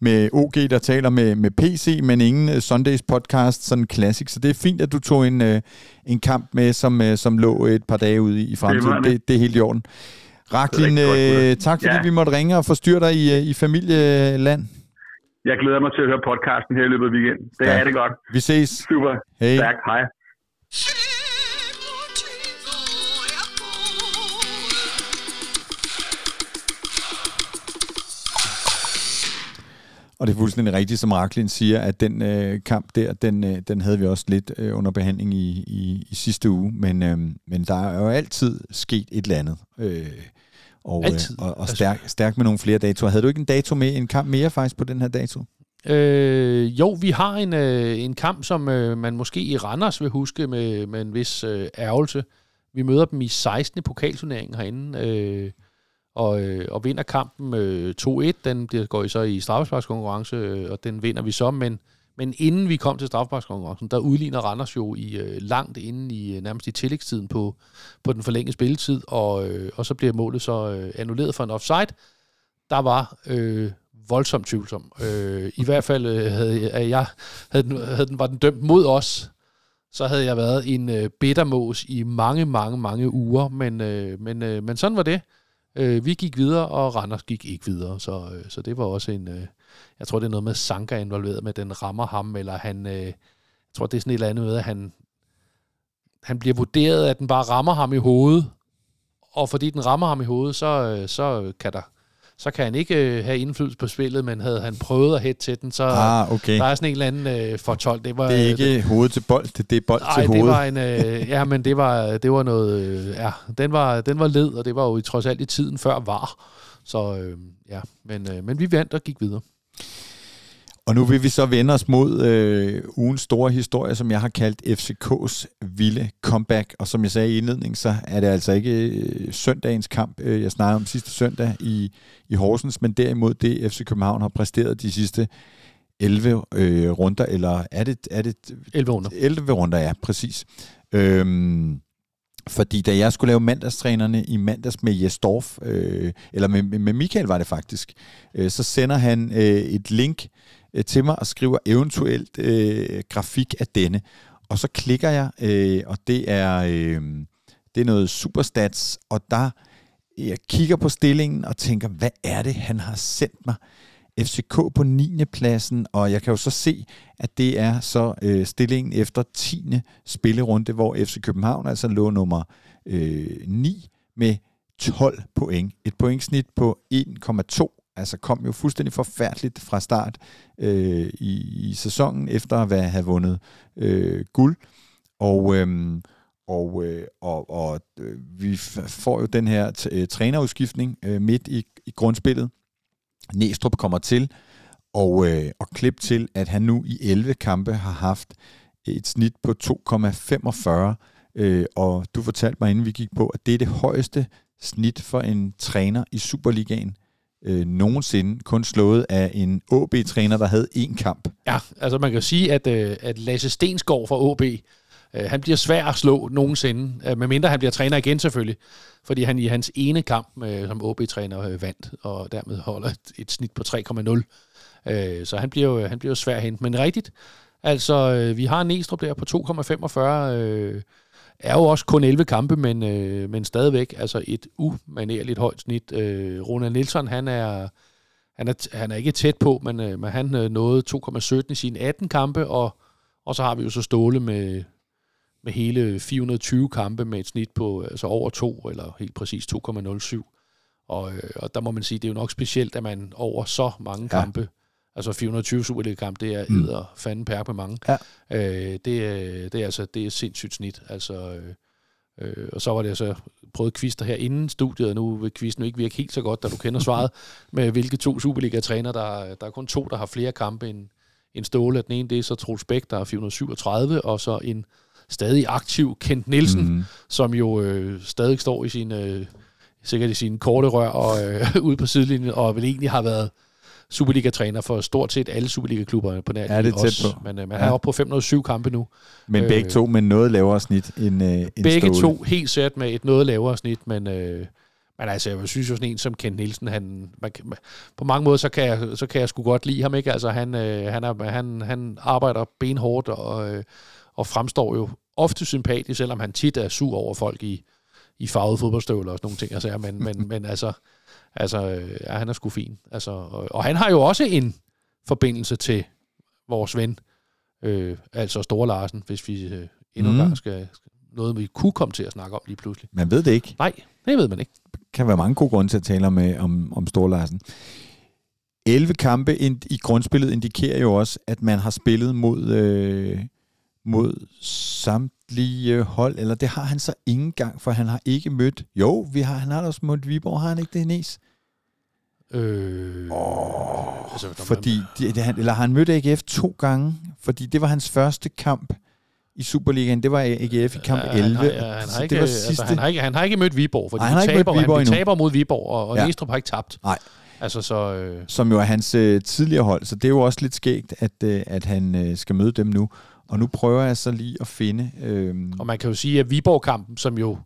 med O G, der taler med, med P C, men ingen Sundays podcast, sådan klassik. Så det er fint, at du tog en, en kamp med, som, som lå et par dage ude i fremtiden. Det, det, det er helt i orden. Rachlin, tak fordi ja. vi måtte ringe og forstyrre dig i, i familieland. Jeg glæder mig til at høre podcasten her i løbet af weekenden. Det ja. er det godt. Vi ses. Super. Hey. Tak. Hej. Og det er fuldstændig rigtigt, som Rachlin siger, at den øh, kamp der, den, øh, den havde vi også lidt øh, under behandling i, i, i sidste uge. Men, øh, men der er jo altid sket et eller andet. Øh, og øh, og, og stærk, stærk med nogle flere datoer. Havde du ikke en dato med, en kamp mere faktisk på den her dato? Øh, jo, vi har en, øh, en kamp, som øh, man måske i Randers vil huske med, med en vis øh, ærgelse. Vi møder dem i sekstende pokalturneringen herinde. Øh, Og, og vinder kampen øh, to-et, den går I så i straffesparkskonkurrence, øh, og den vinder vi så, men, men inden vi kom til straffesparkskonkurrencen, der udligner Randers jo i, øh, langt inden i nærmest i tillægstiden på, på den forlængede spilletid, og, øh, og så bliver målet så øh, annulleret for en offside. Der var øh, voldsomt tvivlsom. Øh, I hvert fald øh, havde, øh, jeg, havde, den, havde den, var den dømt mod os, så havde jeg været en øh, bittermås i mange, mange, mange uger, men, øh, men, øh, men sådan var det. Vi gik videre, og Randers gik ikke videre, så, så det var også en... Jeg tror, det er noget med Sanka involveret med, den rammer ham, eller han... Jeg tror, det er sådan et eller andet med, at han, han bliver vurderet, at den bare rammer ham i hovedet, og fordi den rammer ham i hovedet, så, så, kan, der, så kan han ikke have indflydelse på spillet, men havde han prøvet at hætte til den, så ah, okay. der er sådan en eller anden øh, fortolk. Det, var, det er ikke det, hovedet til bold, det, det er bold nej, til hovedet. Nej, det var en... Øh, ja, men det var, det var noget... Øh, ja, den var, den var led, og det var jo trods alt i tiden før var. Så øh, ja, men, øh, men vi vandt og gik videre. Og nu vil vi så vende os mod øh, ugens store historie, som jeg har kaldt F C K's vilde comeback. Og som jeg sagde i indledningen, så er det altså ikke øh, søndagens kamp, øh, jeg snakkede om sidste søndag i, i Horsens, men derimod det F C København har præsteret de sidste elleve øh, runder, eller er det, er det... elleve runder. elleve runder, ja, præcis. Øhm, fordi da jeg skulle lave mandagstrænerne i mandags med Jes Thorup, øh, eller med, med Michael var det faktisk, øh, så sender han øh, et link til mig og skriver eventuelt øh, grafik af denne. Og så klikker jeg, øh, og det er, øh, det er noget superstats, og der jeg kigger på stillingen og tænker, hvad er det, han har sendt mig? F C K på niende pladsen, og jeg kan jo så se, at det er så øh, stillingen efter tiende spillerunde, hvor F C København altså lå nummer øh, ni med tolv point. Et pointsnit på en komma to. Altså kom jo fuldstændig forfærdeligt fra start øh, i, i sæsonen, efter at have vundet øh, guld. Og, øh, Og, øh, og, og øh, vi får jo den her t- trænerudskiftning øh, midt i, i grundspillet. Neestrup kommer til, og, øh, og klip til, at han nu i elleve kampe har haft et snit på to komma femogfyrre. Øh, og du fortalte mig, inden vi gik på, at det er det højeste snit for en træner i Superligaen øh, nogensinde, kun slået af en O B-træner, der havde én kamp. Ja, altså man kan sige, at, øh, at Lasse Stensgaard fra O B, han bliver svær at slå nogensinde, medmindre han bliver træner igen selvfølgelig, fordi han i hans ene kamp som O B-træner vandt, og dermed holder et, et snit på tre komma nul. Så han bliver jo, han bliver jo svær hent. Men rigtigt, altså vi har Neestrup der på to komma femogfyrre, er jo også kun elleve kampe, men, men stadigvæk altså et umanerligt højt snit. Ronald Nielsen, han er, han er, han er ikke tæt på, men, men han nåede to komma sytten i sine atten kampe, og, og så har vi jo så Ståle med... med hele fire hundrede og tyve kampe med et snit på altså over to, eller helt præcis to komma nul syv. Og, og der må man sige, det er jo nok specielt, at man over så mange kampe, ja. Altså fire hundrede og tyve Superliga-kampe, det er edder mm. fanden pærk med mange. Ja. Øh, det, det er altså det er sindssygt snit. Altså, øh, og så var det altså, prøvet kvister her inden studiet, nu vil kvisten ikke virke helt så godt, da du kender svaret, med hvilke to Superliga-træner, der, der er kun to, der har flere kampe end, end Ståle. Den ene, det er så Troels Bæk, der er fire hundrede og syvogtredive, og så en stadig aktiv Kent Nielsen, mm-hmm. som jo øh, stadig står i sine, øh, sikkert i sine korte rør og øh, ude på sidelinjen, og vel egentlig har været Superliga-træner for stort set alle Superliga-klubberne på nærheden. Ja, det er tæt på. Men øh, man ja. er oppe på fem hundrede og syv kampe nu. Men begge øh, to med noget lavere snit end, øh, end begge Ståle. To helt sæt med et noget lavere snit, men, øh, men altså, jeg synes jo sådan en som Kent Nielsen, han, man, man, på mange måder, så kan, jeg, så kan jeg sgu godt lide ham, ikke? Altså, han, øh, han, er, han, han arbejder benhårdt og... Øh, og fremstår jo ofte sympatisk, selvom han tit er sur over folk i, i farvede fodboldstøvler og sådan nogle ting, altså, men, men, men altså, altså ja, han er sgu fin. Altså, og, og han har jo også en forbindelse til vores ven, øh, altså Store Larsen, hvis vi øh, endnu mm. der skal, noget vi kunne komme til at snakke om lige pludselig. Man ved det ikke. Nej, det ved man ikke. Der kan være mange gode grunde til at tale om, om, om Store Larsen. elleve kampe i grundspillet indikerer jo også, at man har spillet mod... Øh, mod samtlige hold, eller det har han så ingen gang, for han har ikke mødt... Jo, vi har, han har da også mødt Viborg, har han ikke det, Næs? Øh... Oh, altså, fordi... De, de, han, eller har han mødt A G F to gange? Fordi det var hans første kamp i Superligaen, det var A G F i kamp elleve. Han har ikke mødt Viborg, fordi han, han, taber, mødt Viborg han taber mod Viborg, og, og ja. Neestrup har ikke tabt. Nej. Altså så, øh... som jo er hans øh, tidligere hold, så det er jo også lidt skægt, at, øh, at han øh, skal møde dem nu. Og nu prøver jeg så lige at finde... Øh... Og man kan jo sige, at Viborg-kampen, som jo...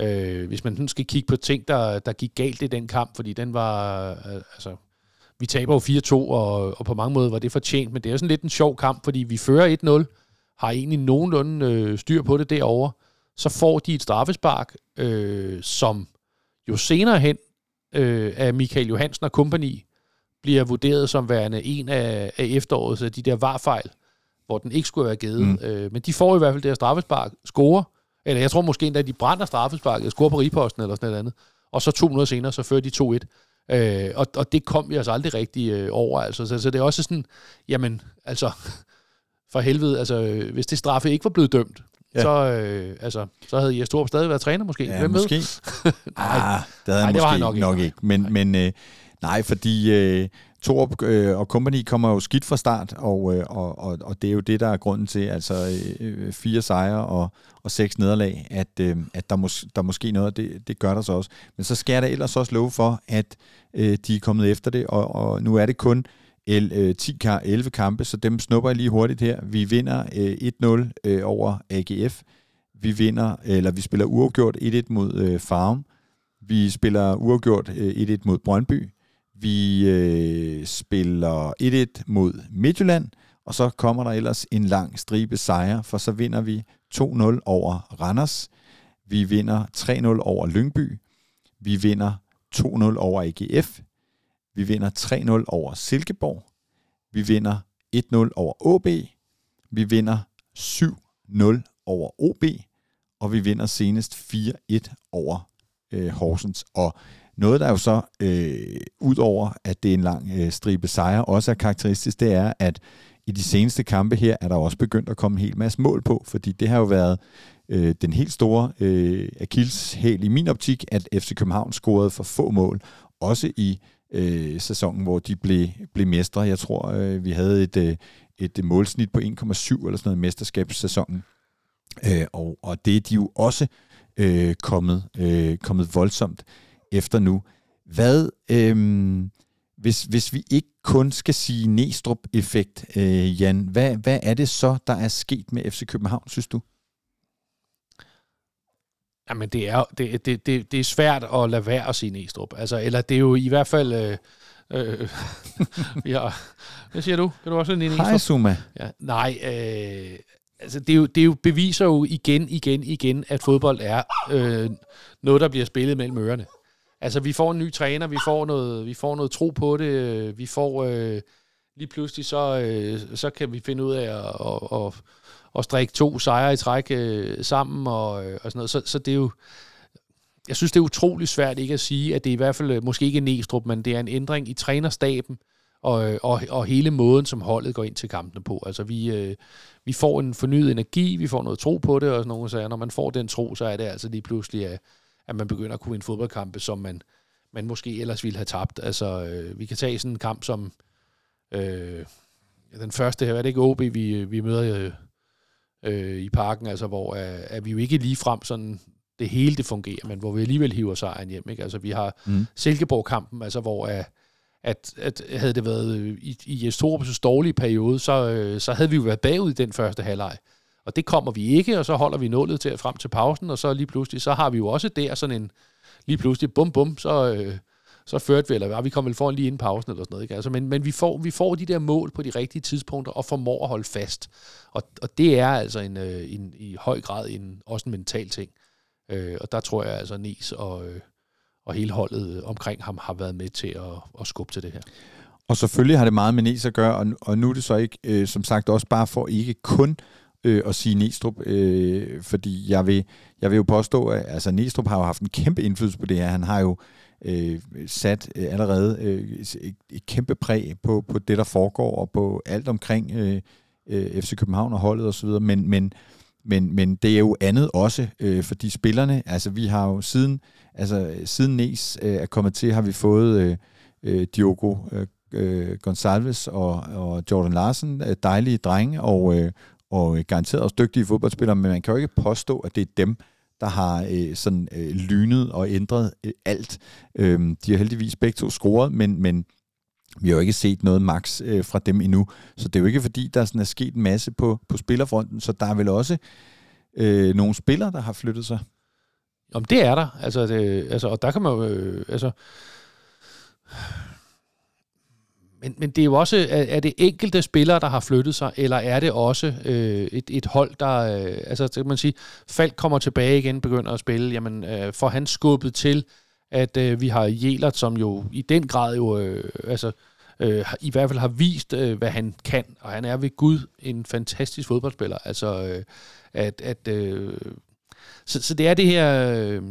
Øh, hvis man skal kigge på ting, der, der gik galt i den kamp, fordi den var... Øh, altså, vi taber jo fire to, og, og på mange måder var det fortjent, men det er jo sådan lidt en sjov kamp, fordi vi fører et nul, har egentlig nogenlunde øh, styr på det derovre, så får de et straffespark, øh, som jo senere hen øh, af Michael Johansen og kompagni bliver vurderet som værende en af, af efterårets af de der varfejl, hvor den ikke skulle være givet. Mm. Øh, men de får i hvert fald det her straffespark, scorer, eller jeg tror måske endda, at de brænder straffesparket, scorer på riposten eller sådan noget andet, og så to minutter senere, så fører de to et. Øh, og, og det kom vi altså aldrig rigtig øh, over, altså. Så, så det er også sådan, jamen, altså, for helvede, altså, hvis det straffe ikke var blevet dømt, ja. så, øh, altså, så havde Jes Thorup stadig været træner måske. Ja, hvem måske. Ved? nej, ah, det havde nej, det var han nok ikke. Nok ikke. Men, nej. men øh, nej, fordi... Øh, Thorup øh, og company kommer jo skidt fra start, og, øh, og, og, og det er jo det, der er grunden til, altså øh, fire sejre og, og seks nederlag, at, øh, at der, mås- der måske noget, det, det gør der så også. Men så skal jeg da ellers også love for, at øh, de er kommet efter det, og, og nu er det kun el- ti, elleve kampe, så dem snupper jeg lige hurtigt her. Vi vinder øh, et nul øh, over A G F, vi vinder, eller vi spiller uafgjort et et mod øh, Farum, vi spiller uafgjort øh, et et mod Brøndby, vi øh, spiller et et mod Midtjylland, og så kommer der ellers en lang stribe sejre, for så vinder vi to nul over Randers, vi vinder tre nul over Lyngby, vi vinder to nul over A G F, vi vinder tre nul over Silkeborg, vi vinder et nul over O B, vi vinder syv nul over O B, og vi vinder senest fire et over øh, Horsens. Og noget, der jo så, øh, ud over at det er en lang øh, stribe sejre, også er karakteristisk, det er, at i de seneste kampe her er der også begyndt at komme en hel masse mål på, fordi det har jo været øh, den helt store øh, akilleshæl i min optik, at F C København scorede for få mål, også i øh, sæsonen, hvor de blev, blev mestre. Jeg tror, øh, vi havde et, øh, et målsnit på en komma syv eller sådan noget i mesterskabssæsonen, øh, og, og det er de jo også øh, kommet, øh, kommet voldsomt efter nu. Hvad... Øh, Hvis, hvis vi ikke kun skal sige Neestrup-effekt, øh, Jan, hvad, hvad er det så, der er sket med F C København, synes du? Jamen, det er, det, det, det, det er svært at lade være at sige Neestrup. Altså, eller det er jo i hvert fald... Øh, øh, ja. Hvad siger du? Kan du også lide Neestrup? Hej, Suma. Ja, nej, øh, altså, det, er jo, det er jo, beviser jo igen, igen, igen, at fodbold er øh, noget, der bliver spillet mellem ørerne. Altså, vi får en ny træner, vi får noget, vi får noget tro på det, vi får øh, lige pludselig, så, øh, så kan vi finde ud af at, at, at, at strikke to sejre i træk øh, sammen og, og sådan noget. Så, så det er jo, jeg synes, det er utrolig svært ikke at sige, at det er i hvert fald måske ikke Neestrup, men det er en ændring i trænerstaben og, og, og hele måden, som holdet går ind til kampene på. Altså, vi, øh, vi får en fornyet energi, vi får noget tro på det og sådan nogle sager. Når man får den tro, så er det altså lige pludselig... Øh, at man begynder at kunne en fodboldkampe, som man, man måske ellers ville have tabt. Altså, øh, vi kan tage sådan en kamp som øh, den første her, er det ikke O B, vi, vi møder øh, i parken, altså, hvor øh, er vi jo ikke ligefrem sådan, det hele det fungerer, men hvor vi alligevel hiver sejren hjem, ikke? Altså, vi har mm. Silkeborg-kampen, altså, hvor øh, at, at havde det været øh, i, i Jes Thorups dårlige periode, så, øh, så havde vi jo været bagud i den første halvleg. Og det kommer vi ikke, og så holder vi nullet til frem til pausen, og så lige pludselig, så har vi jo også der sådan en, lige pludselig, bum bum, så, øh, så førte vi, eller vi kom vel foran lige inden pausen, eller sådan noget, ikke? Altså, men men vi, får, vi får de der mål på de rigtige tidspunkter, og formår at holde fast. Og, og det er altså en, øh, en, i høj grad en, også en mental ting. Øh, og der tror jeg altså, Nees og, øh, og hele holdet omkring ham har været med til at, at skubbe til det her. Og selvfølgelig har det meget med Nees at gøre, og, og nu er det så ikke, øh, som sagt, også bare for ikke kun... og sige Neestrup, øh, fordi jeg vil, jeg vil jo påstå, at altså Neestrup har jo haft en kæmpe indflydelse på det her. Han har jo øh, sat øh, allerede øh, et, et kæmpe præg på, på det, der foregår, og på alt omkring øh, øh, F C København og holdet osv., men, men, men, men det er jo andet også, øh, fordi spillerne, altså vi har jo siden, altså siden Nees øh, er kommet til, har vi fået øh, øh, Diogo øh, Gonçalves og, og Jordan Larsson, øh, dejlige drenge, og øh, og garanteret også dygtige fodboldspillere, men man kan jo ikke påstå, at det er dem, der har øh, sådan øh, lynet og ændret øh, alt. Øhm, de har heldigvis begge to scoret, men, men vi har jo ikke set noget max øh, fra dem endnu, så det er jo ikke fordi, der sådan er sket en masse på, på spillerfronten, så der er vel også øh, nogle spillere, der har flyttet sig. Om det er der, altså, det, altså og der kan man jo, øh, altså... Men, men det er jo også, er det enkelte spillere, der har flyttet sig, eller er det også øh, et, et hold, der, øh, altså kan man sige, Falk kommer tilbage igen, begynder at spille, jamen øh, får han skubbet til, at øh, vi har Jelert, som jo i den grad jo, øh, altså øh, i hvert fald har vist, øh, hvad han kan, og han er ved Gud en fantastisk fodboldspiller, altså øh, at, at øh, så, så det er det her... Øh,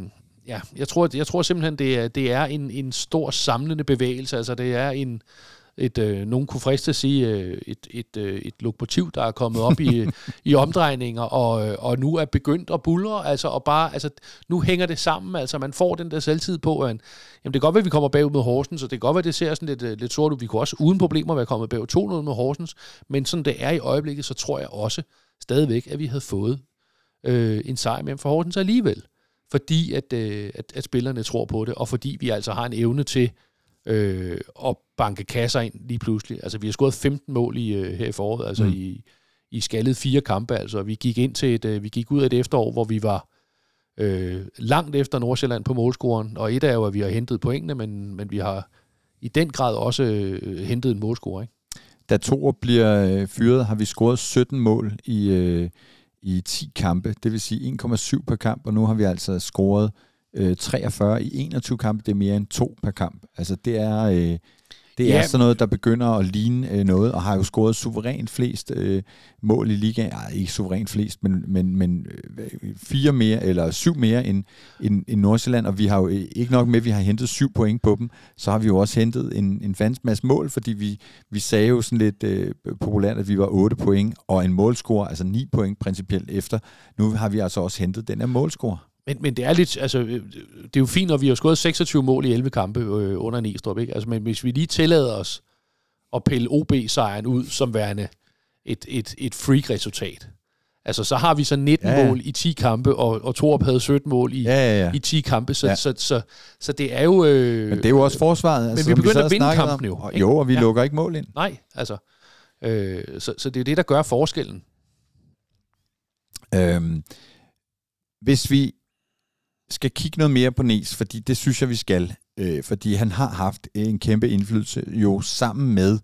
Ja, jeg tror, jeg tror simpelthen, det er, det er en, en stor samlende bevægelse. Altså, det er en, et, øh, nogen kunne friste at sige, øh, et, et, øh, et lokomotiv, der er kommet op i, i omdrejninger, og, og nu er begyndt at buldre, altså, og bare, altså, nu hænger det sammen, altså, man får den der selvtid på, at, jamen, det kan godt være, at vi kommer bagud med Horsens, så det kan godt være, det ser sådan lidt, lidt sort ud. Vi kunne også uden problemer være kommet bagud to nul med Horsens, men sådan det er i øjeblikket, så tror jeg også stadigvæk, at vi havde fået øh, en sejr med for Horsens alligevel. Fordi at, øh, at, at spillerne tror på det, og fordi vi altså har en evne til øh, at banke kasser ind lige pludselig. Altså, vi har scoret femten mål i, øh, her i foråret, altså mm. i, i skaldet fire kampe. Altså, vi gik ind til et, øh, vi gik ud af et efterår, hvor vi var øh, langt efter Nordsjælland på målscoren, og et er jo, at vi har hentet pointene, men, men vi har i den grad også øh, hentet en målscore, ikke? Da Tur bliver fyret, har vi scoret sytten mål i... Øh i ti kampe, det vil sige en komma syv per kamp, og nu har vi altså scoret øh, treogfyrre i enogtyve kampe, det er mere end to per kamp. Altså det er, øh, det Det er ja. sådan noget, der begynder at ligne øh, noget, og har jo scoret suverænt flest øh, mål i ligaen. Ej, ikke suverænt flest, men, men, men øh, fire mere, eller syv mere end, end, end Nordsjælland, og vi har jo ikke nok med, at vi har hentet syv point på dem, så har vi jo også hentet en, en fandens masse mål, fordi vi, vi sagde jo sådan lidt øh, populært, at vi var otte point, og en målscore, altså ni point principielt efter. Nu har vi altså også hentet den her målscore. Men, men det er lidt, altså, det er jo fint, når vi har skåret seksogtyve mål i elleve kampe øh, under Neestrup, ikke? Altså, men hvis vi lige tillader os at pille O B-sejren ud som værende et, et, et freak-resultat, altså så har vi så nitten ja, ja. mål i ti kampe, og, og Thorup havde sytten mål i, ja, ja, ja. i ti kampe, så, ja. så, så, så, så det er jo... Øh, men det er jo også forsvaret. Altså, men vi begynder vi at vinde kampen jo. Og, jo, og vi ja. lukker ikke mål ind. Nej, altså. Øh, så, så det er jo det, der gør forskellen. Øhm, hvis vi skal kigge noget mere på Nees, fordi det synes jeg, vi skal. Øh, fordi han har haft en kæmpe indflydelse jo sammen med,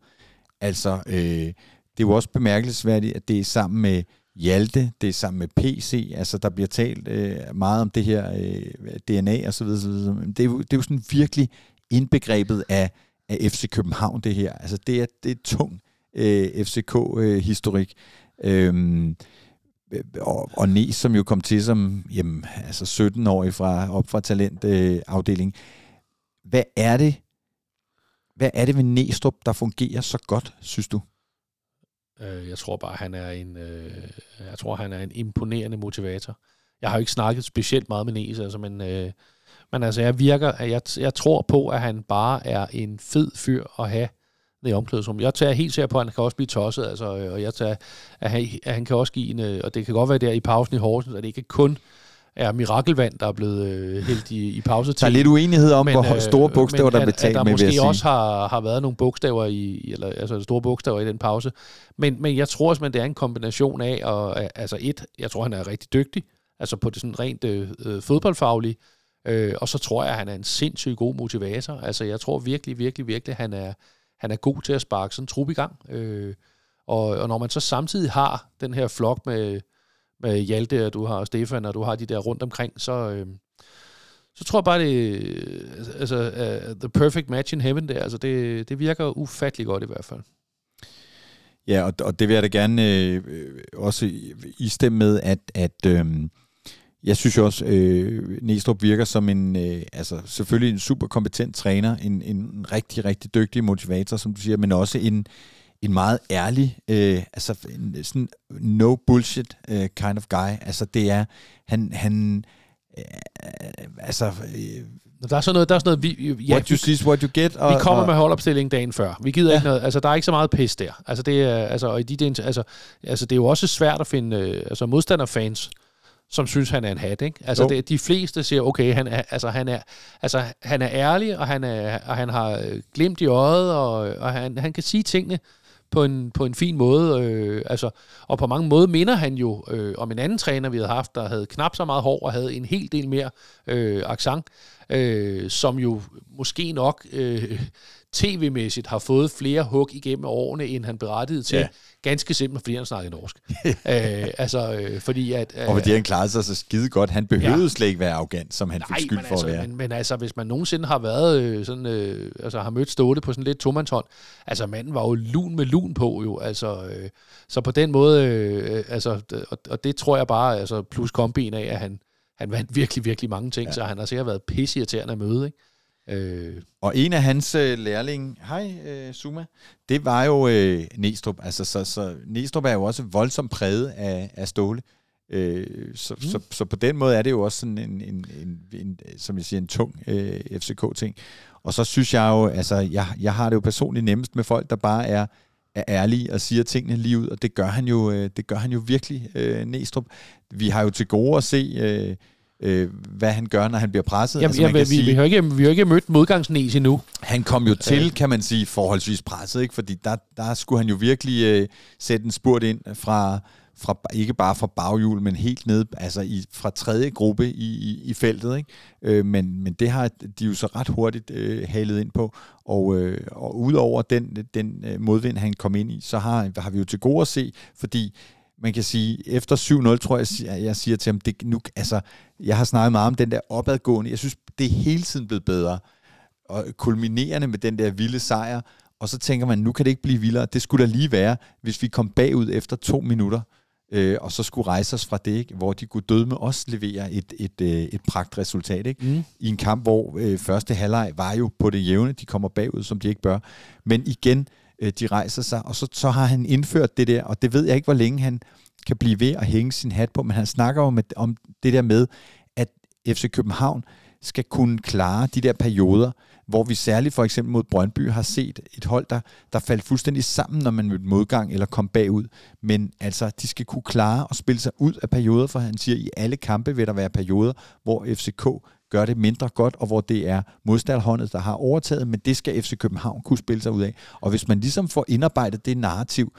altså øh, det er jo også bemærkelsesværdigt, at det er sammen med Hjalte, det er sammen med P C, altså der bliver talt øh, meget om det her øh, D N A og så videre, så videre. Det, er jo, det er jo sådan virkelig indbegrebet af, af F C København, det her. Altså det er, det er tung øh, F C K-historik. Øh, øh, Og, og Nees, som jo kom til som jamen, altså sytten-årig fra, op fra talentafdelingen. Øh, hvad er det Hvad er det ved Neestrup, der fungerer så godt, synes du? Jeg tror bare, han er en, øh, jeg tror, han er en imponerende motivator. Jeg har jo ikke snakket specielt meget med Nees, altså, men, øh, men altså, jeg, virker, jeg, jeg tror på, at han bare er en fed fyr at have i omklædningsrummet. Jeg tager helt sikkert på, at han kan også blive tosset, altså, og jeg tager, at han, at han kan også give en, og det kan godt være der i pausen i Horsens, at det ikke kun er mirakelvand, der er blevet øh, hældt i, i pausetiden. Der er lidt uenighed om, men, hvor store bogstaver, men, der bliver talt med, vil jeg sige. Der måske også har, har været nogle bogstaver i, eller altså store bogstaver i den pause, men, men jeg tror også, at det er en kombination af, og, altså et, jeg tror, han er rigtig dygtig, altså på det sådan rent øh, fodboldfaglige, øh, og så tror jeg, at han er en sindssygt god motivator, altså jeg tror virkelig, virkelig, virkelig, han er Han er god til at sparke sådan en trup i gang. Øh, og, og når man så samtidig har den her flok med, med Hjalte, og du har Stefan, og du har de der rundt omkring, så, øh, så tror jeg bare, det altså uh, the perfect match in heaven der. Altså det, det virker ufattelig godt i hvert fald. Ja, og, og det vil jeg da gerne øh, også istemme med, at... at øh jeg synes jo også, øh, Neestrup virker som en, øh, altså selvfølgelig en super kompetent træner, en, en rigtig, rigtig dygtig motivator, som du siger, men også en, en meget ærlig, øh, altså en, sådan no bullshit øh, kind of guy. Altså det er, han, han øh, altså... Øh, Der er sådan noget, der er sådan noget vi, ja, what you see is what you get. Og, vi kommer og, med holdopstillingen dagen før. Vi gider ja. ikke noget, altså der er ikke så meget pis der. Altså det er, altså, og i de, altså, altså det er jo også svært at finde, altså modstanderfans, som synes, han er en hat, ikke? Altså, det, de fleste siger, okay, han er, altså, han er, altså, han er ærlig, og han, er, og han har glimt i øjet, og, og han, han kan sige tingene på en, på en fin måde. Øh, altså, og på mange måder minder han jo øh, om en anden træner, vi havde haft, der havde knap så meget hår, og havde en hel del mere øh, accent, øh, som jo måske nok øh, tv-mæssigt har fået flere hug igennem årene, end han berettede til. Ja. Ganske simpelthen, fordi han snakkede norsk. øh, altså, øh, fordi at... Øh, og fordi han klarede sig så skide godt. Han behøvede ja. slet ikke være arrogant, som han nej, fik skyld for altså, at være. Men, men altså, hvis man nogensinde har været øh, sådan... Øh, altså, har mødt Ståle på sådan lidt tomandshånd. Altså, manden var jo lun med lun på, jo. Altså, øh, så på den måde... Øh, altså, og, og det tror jeg bare, altså, plus kombin af, at han, han vandt virkelig, virkelig mange ting, ja. så han har sikkert været pisseirriterende at møde, ikke? Øh. Og en af hans øh, lærlinge, hej øh, Zuma, det var jo øh, Neestrup. Altså, så, så Neestrup er jo også voldsomt præget af, af Ståle. Øh, så, mm. så, så på den måde er det jo også sådan en, en, en, en som jeg siger, en tung øh, F C K-ting. Og så synes jeg jo, altså, jeg, jeg har det jo personligt nemmest med folk, der bare er, er ærlige og siger tingene lige ud, og det gør han jo, øh, det gør han jo virkelig, øh, Neestrup. Vi har jo til gode at se... Øh, Øh, hvad han gør, når han bliver presset. Jamen, altså, man ja, kan vi, sige, vi, har ikke, vi har ikke mødt modgangsnæs endnu. Han kom jo til, kan man sige, forholdsvis presset, ikke? Fordi der, der skulle han jo virkelig øh, sætte en spurt ind fra, fra, ikke bare fra baghjul, men helt ned, altså i, fra tredje gruppe i, i, i feltet, ikke? Øh, men, men det har de jo så ret hurtigt øh, halet ind på, og, øh, og udover den, den øh, modvind, han kom ind i, så har, har vi jo til gode at se, fordi man kan sige, efter syv nul, tror jeg, jeg siger til ham, det nu, altså, jeg har snakket meget om den der opadgående, jeg synes, det er hele tiden blevet bedre, og kulminerende med den der vilde sejr, og så tænker man, nu kan det ikke blive vildere. Det skulle da lige være, hvis vi kom bagud efter to minutter, øh, og så skulle rejse os fra det, ikke? Hvor de kunne dødme os levere et, et, et, et pragtresultat, ikke? Mm. I en kamp, hvor øh, første halvleg var jo på det jævne, de kommer bagud, som de ikke bør. Men igen, øh, de rejser sig, og så, så har han indført det der, og det ved jeg ikke, hvor længe han kan blive ved at hænge sin hat på, men han snakker jo om, om det der med, at F C København skal kunne klare de der perioder, hvor vi særligt for eksempel mod Brøndby har set et hold, der, der faldt fuldstændig sammen, når man mødte modgang eller kom bagud. Men altså, de skal kunne klare og spille sig ud af perioder, for han siger, at i alle kampe vil der være perioder, hvor F C K gør det mindre godt, og hvor det er modstanderholdet, der har overtaget, men det skal F C København kunne spille sig ud af. Og hvis man ligesom får indarbejdet det narrativ,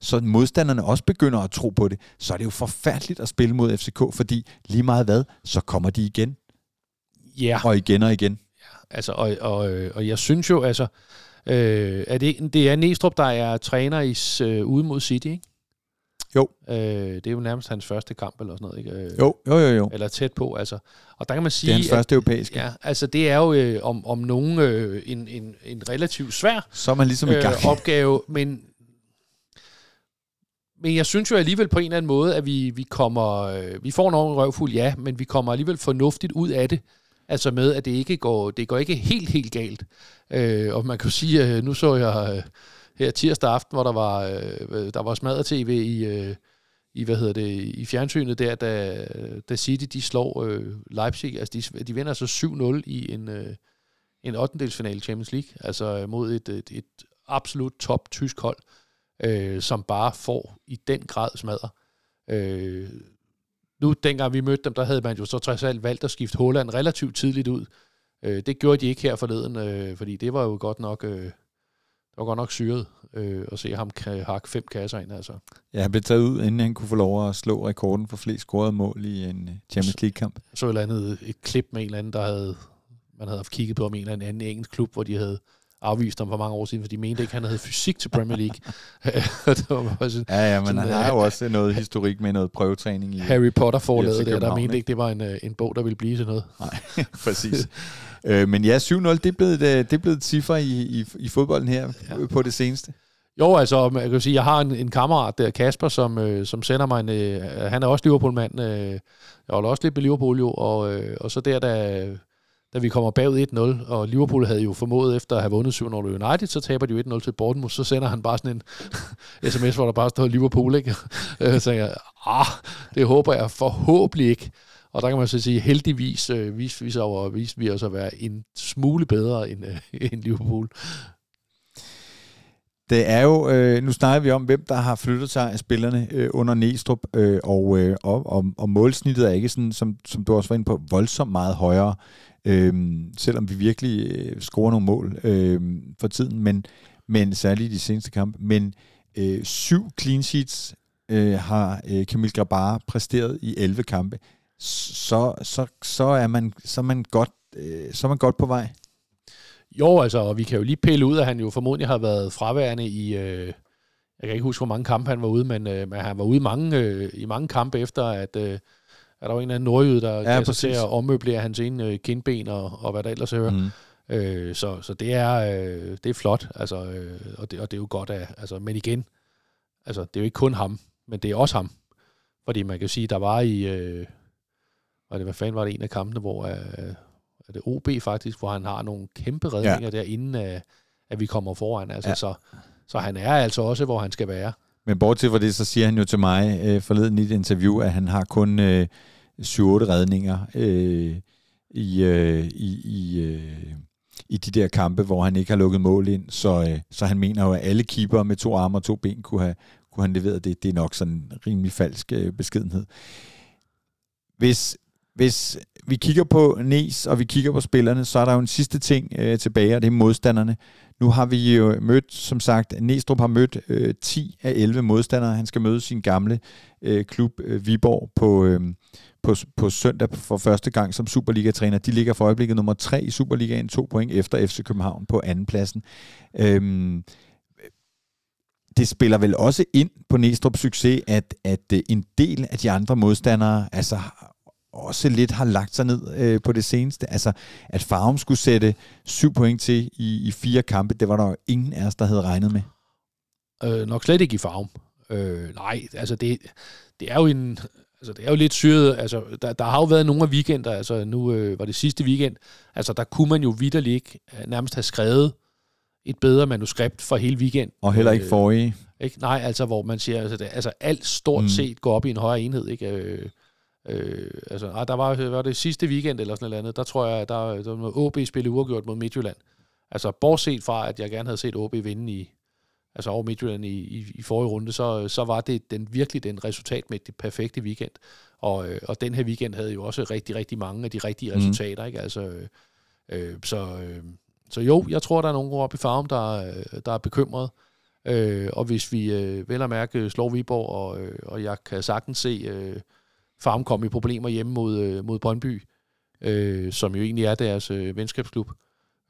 så modstanderne også begynder at tro på det, så er det jo forfærdeligt at spille mod F C K, fordi lige meget hvad, så kommer de igen. Yeah. Og igen og igen. Ja, altså, og, og, og jeg synes jo, altså, øh, at det, det er Neestrup, der er træner i, øh, ude mod City, ikke? Jo. Øh, det er jo nærmest hans første kamp, eller sådan noget, ikke? Øh, jo, jo, jo, jo. Eller tæt på, altså. Og der kan man sige... Det er hans første europæiske. Ja, altså det er jo øh, om, om nogen øh, en, en, en relativt svær så man ligesom øh, opgave, men... Men jeg synes jo alligevel på en eller anden måde, at vi, vi kommer... Vi får nogen røvfuld, ja, men vi kommer alligevel fornuftigt ud af det. Altså med, at det ikke går, det går ikke helt, helt galt. Øh, og man kan sige, nu så jeg her tirsdag aften, hvor der var, der var smadret tv i, i, hvad hedder det, i fjernsynet der, da, da City, de slår Leipzig. Altså de, de vinder altså syv nul i en, en ottendelsfinale Champions League. Altså mod et, et, et absolut top tysk hold, øh, som bare får i den grad smadret. Øh, Nu, dengang vi mødte dem, der havde man jo så trods alt valgt at skifte Haaland relativt tidligt ud. Øh, det gjorde de ikke her forleden, øh, fordi det var jo godt nok, øh, det var godt nok syret øh, at se ham k- hakke fem kasser ind. Altså. Ja, han blev taget ud, inden han kunne få lov at slå rekorden for flest scorede mål i en Champions League-kamp. Så, så et, eller andet, et klip med en eller anden, der havde, man havde kigget på om en eller anden engelsk klub, hvor de havde afvist ham for mange år siden, for de mente ikke, han havde fysik til Premier League. Sådan, ja, ja, men sådan, han har jo også noget historik med noget prøvetræning i Harry Potter-forlaget, der, der mente ikke, det var en, en bog, der ville blive til noget. Nej, præcis. øh, men ja, syv nul, det er blevet, det er blevet et ciffer i, i, i fodbolden her ja. På det seneste. Jo, altså, jeg kan sige, jeg har en, en kammerat der, Kasper, som, øh, som sender mig en... Øh, han er også Liverpool-mand. Øh, jeg holder også lidt med Liverpool, jo, og, øh, og så der, der... da vi kommer bagud et nul, og Liverpool havde jo formået efter at have vundet syv nul United, så taber de jo et nul til Bournemouth, så sender han bare sådan en sms, hvor der bare står Liverpool, ikke? Så tænker jeg, ah, det håber jeg forhåbentlig ikke. Og der kan man så sige, heldigvis øh, viste vi, så, viste vi os at være en smule bedre end, øh, end Liverpool. Det er jo, øh, nu snakker vi om, hvem der har flyttet sig af spillerne øh, under Neestrup, øh, og, øh, og, og målsnittet er ikke sådan, som, som du også var inde på, voldsomt meget højere. Øhm, selvom vi virkelig øh, scorer nogle mål øh, for tiden, men, men særligt i de seneste kampe. Men øh, syv clean sheets øh, har øh, Kamil Grabara præsteret i elleve kampe. Så, så, så, er, man, så, er, man godt, øh, så er man godt på vej. Jo, altså, og vi kan jo lige pille ud, at han jo formodentlig har været fraværende i... Øh, jeg kan ikke huske, hvor mange kampe han var ude, men, øh, men han var ude mange, øh, i mange kampe efter, at... Øh, er der jo en eller anden nordjyde, der ja, kan til at ommøblere hans ene kindben og, og hvad der ellers hører. Mm. Øh, så så det, er, øh, det er flot, altså, øh, og, det, og det er jo godt af. Altså, men igen, altså, det er jo ikke kun ham, men det er også ham. Fordi man kan sige, der var i, øh, var det, hvad fanden var det en af kampene, hvor øh, er det O B faktisk, hvor han har nogle kæmpe redninger ja. Der, inden øh, at vi kommer foran. Altså, ja. så, så han er altså også, hvor han skal være. Men bortset fra det, så siger han jo til mig øh, forleden i et interview, at han har kun øh, syv otte redninger øh, i, øh, i, i, øh, i de der kampe, hvor han ikke har lukket mål ind. Så, øh, så han mener jo, at alle keepere med to arme og to ben kunne have, kunne have leveret det. Det er nok sådan en rimelig falsk øh, beskedenhed. Hvis, hvis vi kigger på Nees, og vi kigger på spillerne, så er der jo en sidste ting øh, tilbage, og det er modstanderne. Nu har vi jo mødt, som sagt, Neestrup har mødt øh, ti af elleve modstandere. Han skal møde sin gamle øh, klub øh, Viborg på, øh, på, på søndag for første gang som Superliga-træner. De ligger for øjeblikket nummer tre i Superligaen, to point efter F C København på andenpladsen. Øhm, det spiller vel også ind på Neestrups succes, at, at en del af de andre modstandere altså også lidt har lagt sig ned øh, på det seneste. Altså, at Farum skulle sætte syv point til i, i fire kampe, det var der jo ingen af os, der havde regnet med. Øh, nok slet ikke i Farum. Øh, nej, altså det, det er jo en... Altså, det er jo lidt syret, altså, der, der har jo været nogle af weekender, altså, nu øh, var det sidste weekend, altså, der kunne man jo vitterligt ikke øh, nærmest have skrevet et bedre manuskript for hele weekenden. Og heller ikke forrige. Øh, ikke? Nej, altså, hvor man siger, altså, det, altså alt stort mm. set går op i en højere enhed, ikke? Øh, øh, altså, der var, var det sidste weekend eller sådan noget andet, der tror jeg, der, der var noget O B spille uafgjort mod Midtjylland. Altså, bortset fra, at jeg gerne havde set O B vinde i, altså over Midtjylland i, i, i forrige runde, så, så var det den, virkelig den resultatmæssigt perfekte weekend. Og, og den her weekend havde jo også rigtig, rigtig mange af de rigtige mm. resultater. Ikke? Altså, øh, så, øh, så jo, jeg tror, der er nogen oppe i Farum, der, der er bekymret. Øh, og hvis vi øh, vel og mærke slår Viborg, og, øh, og jeg kan sagtens se øh, Farum komme i problemer hjemme mod, øh, mod Brøndby, øh, som jo egentlig er deres øh, venskabsklub,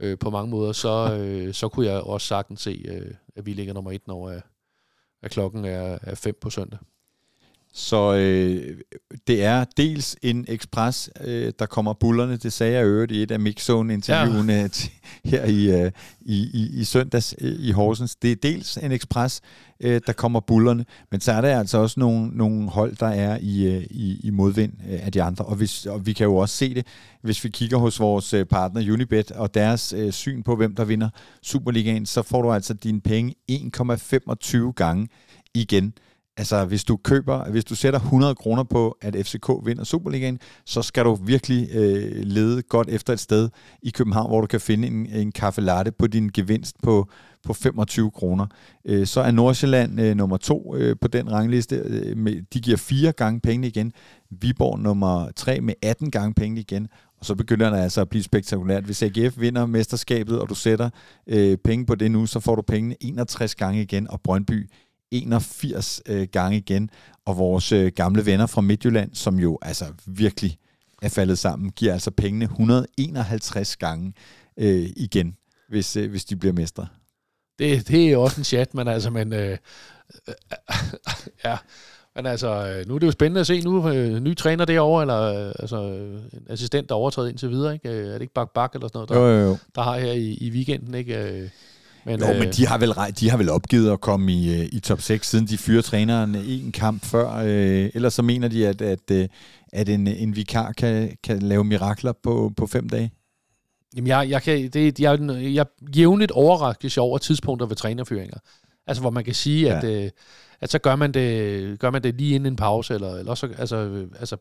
Øh, på mange måder, så, øh, så kunne jeg også sagtens se, øh, at vi ligger nummer et, når øh, at klokken er, er fem på søndag. Så øh, det er dels en ekspres, øh, der kommer bullerne, det sagde jeg øvrigt i et af Mixzone-interviewene ja. her i, øh, i, i, i søndags øh, i Horsens. Det er dels en ekspres, øh, der kommer bullerne, men så er der altså også nogle, nogle hold, der er i, øh, i, i modvind øh, af de andre. Og, hvis, og vi kan jo også se det, hvis vi kigger hos vores partner Unibet og deres øh, syn på, hvem der vinder Superligaen, så får du altså dine penge en komma femogtyve gange igen. Altså, hvis du køber, hvis du sætter hundrede kroner på, at F C K vinder Superligaen, så skal du virkelig øh, lede godt efter et sted i København, hvor du kan finde en, en kaffe latte på din gevinst på, på femogtyve kroner. Øh, så er Nordsjælland øh, nummer to øh, på den rangliste. Øh, med, de giver fire gange pengene igen. Viborg nummer tre med atten gange pengene igen. Og så begynder det altså at blive spektakulært. Hvis A G F vinder mesterskabet, og du sætter øh, penge på det nu, så får du pengene enogtres gange igen, og Brøndby enogfirs øh, gange igen, og vores øh, gamle venner fra Midtjylland, som jo altså virkelig er faldet sammen, giver altså pengene et hundrede og enoghalvtreds gange øh, igen, hvis, øh, hvis de bliver mestre. Det, det er jo også en chat, men altså, men, øh, øh, ja, men altså, nu er det jo spændende at se, nu øh, ny træner derovre, eller øh, altså, en assistent, der overtræder indtil videre, ikke? Er det ikke Bak Bak eller sådan noget, der, jo, jo. der har her i, i weekenden, ikke? Men, jo, øh, men de har vel de har vel opgivet at komme i i top seks, siden de fyrer træneren en kamp før. Øh, ellers så mener de at at at en en vikar kan kan lave mirakler på på fem dage. Jamen jeg jeg kan det jeg jeg jævnligt overraskes over tidspunkter ved trænerfyringer. Altså hvor man kan sige ja. at øh, at så gør man det gør man det lige inden en pause eller eller så altså øh, altså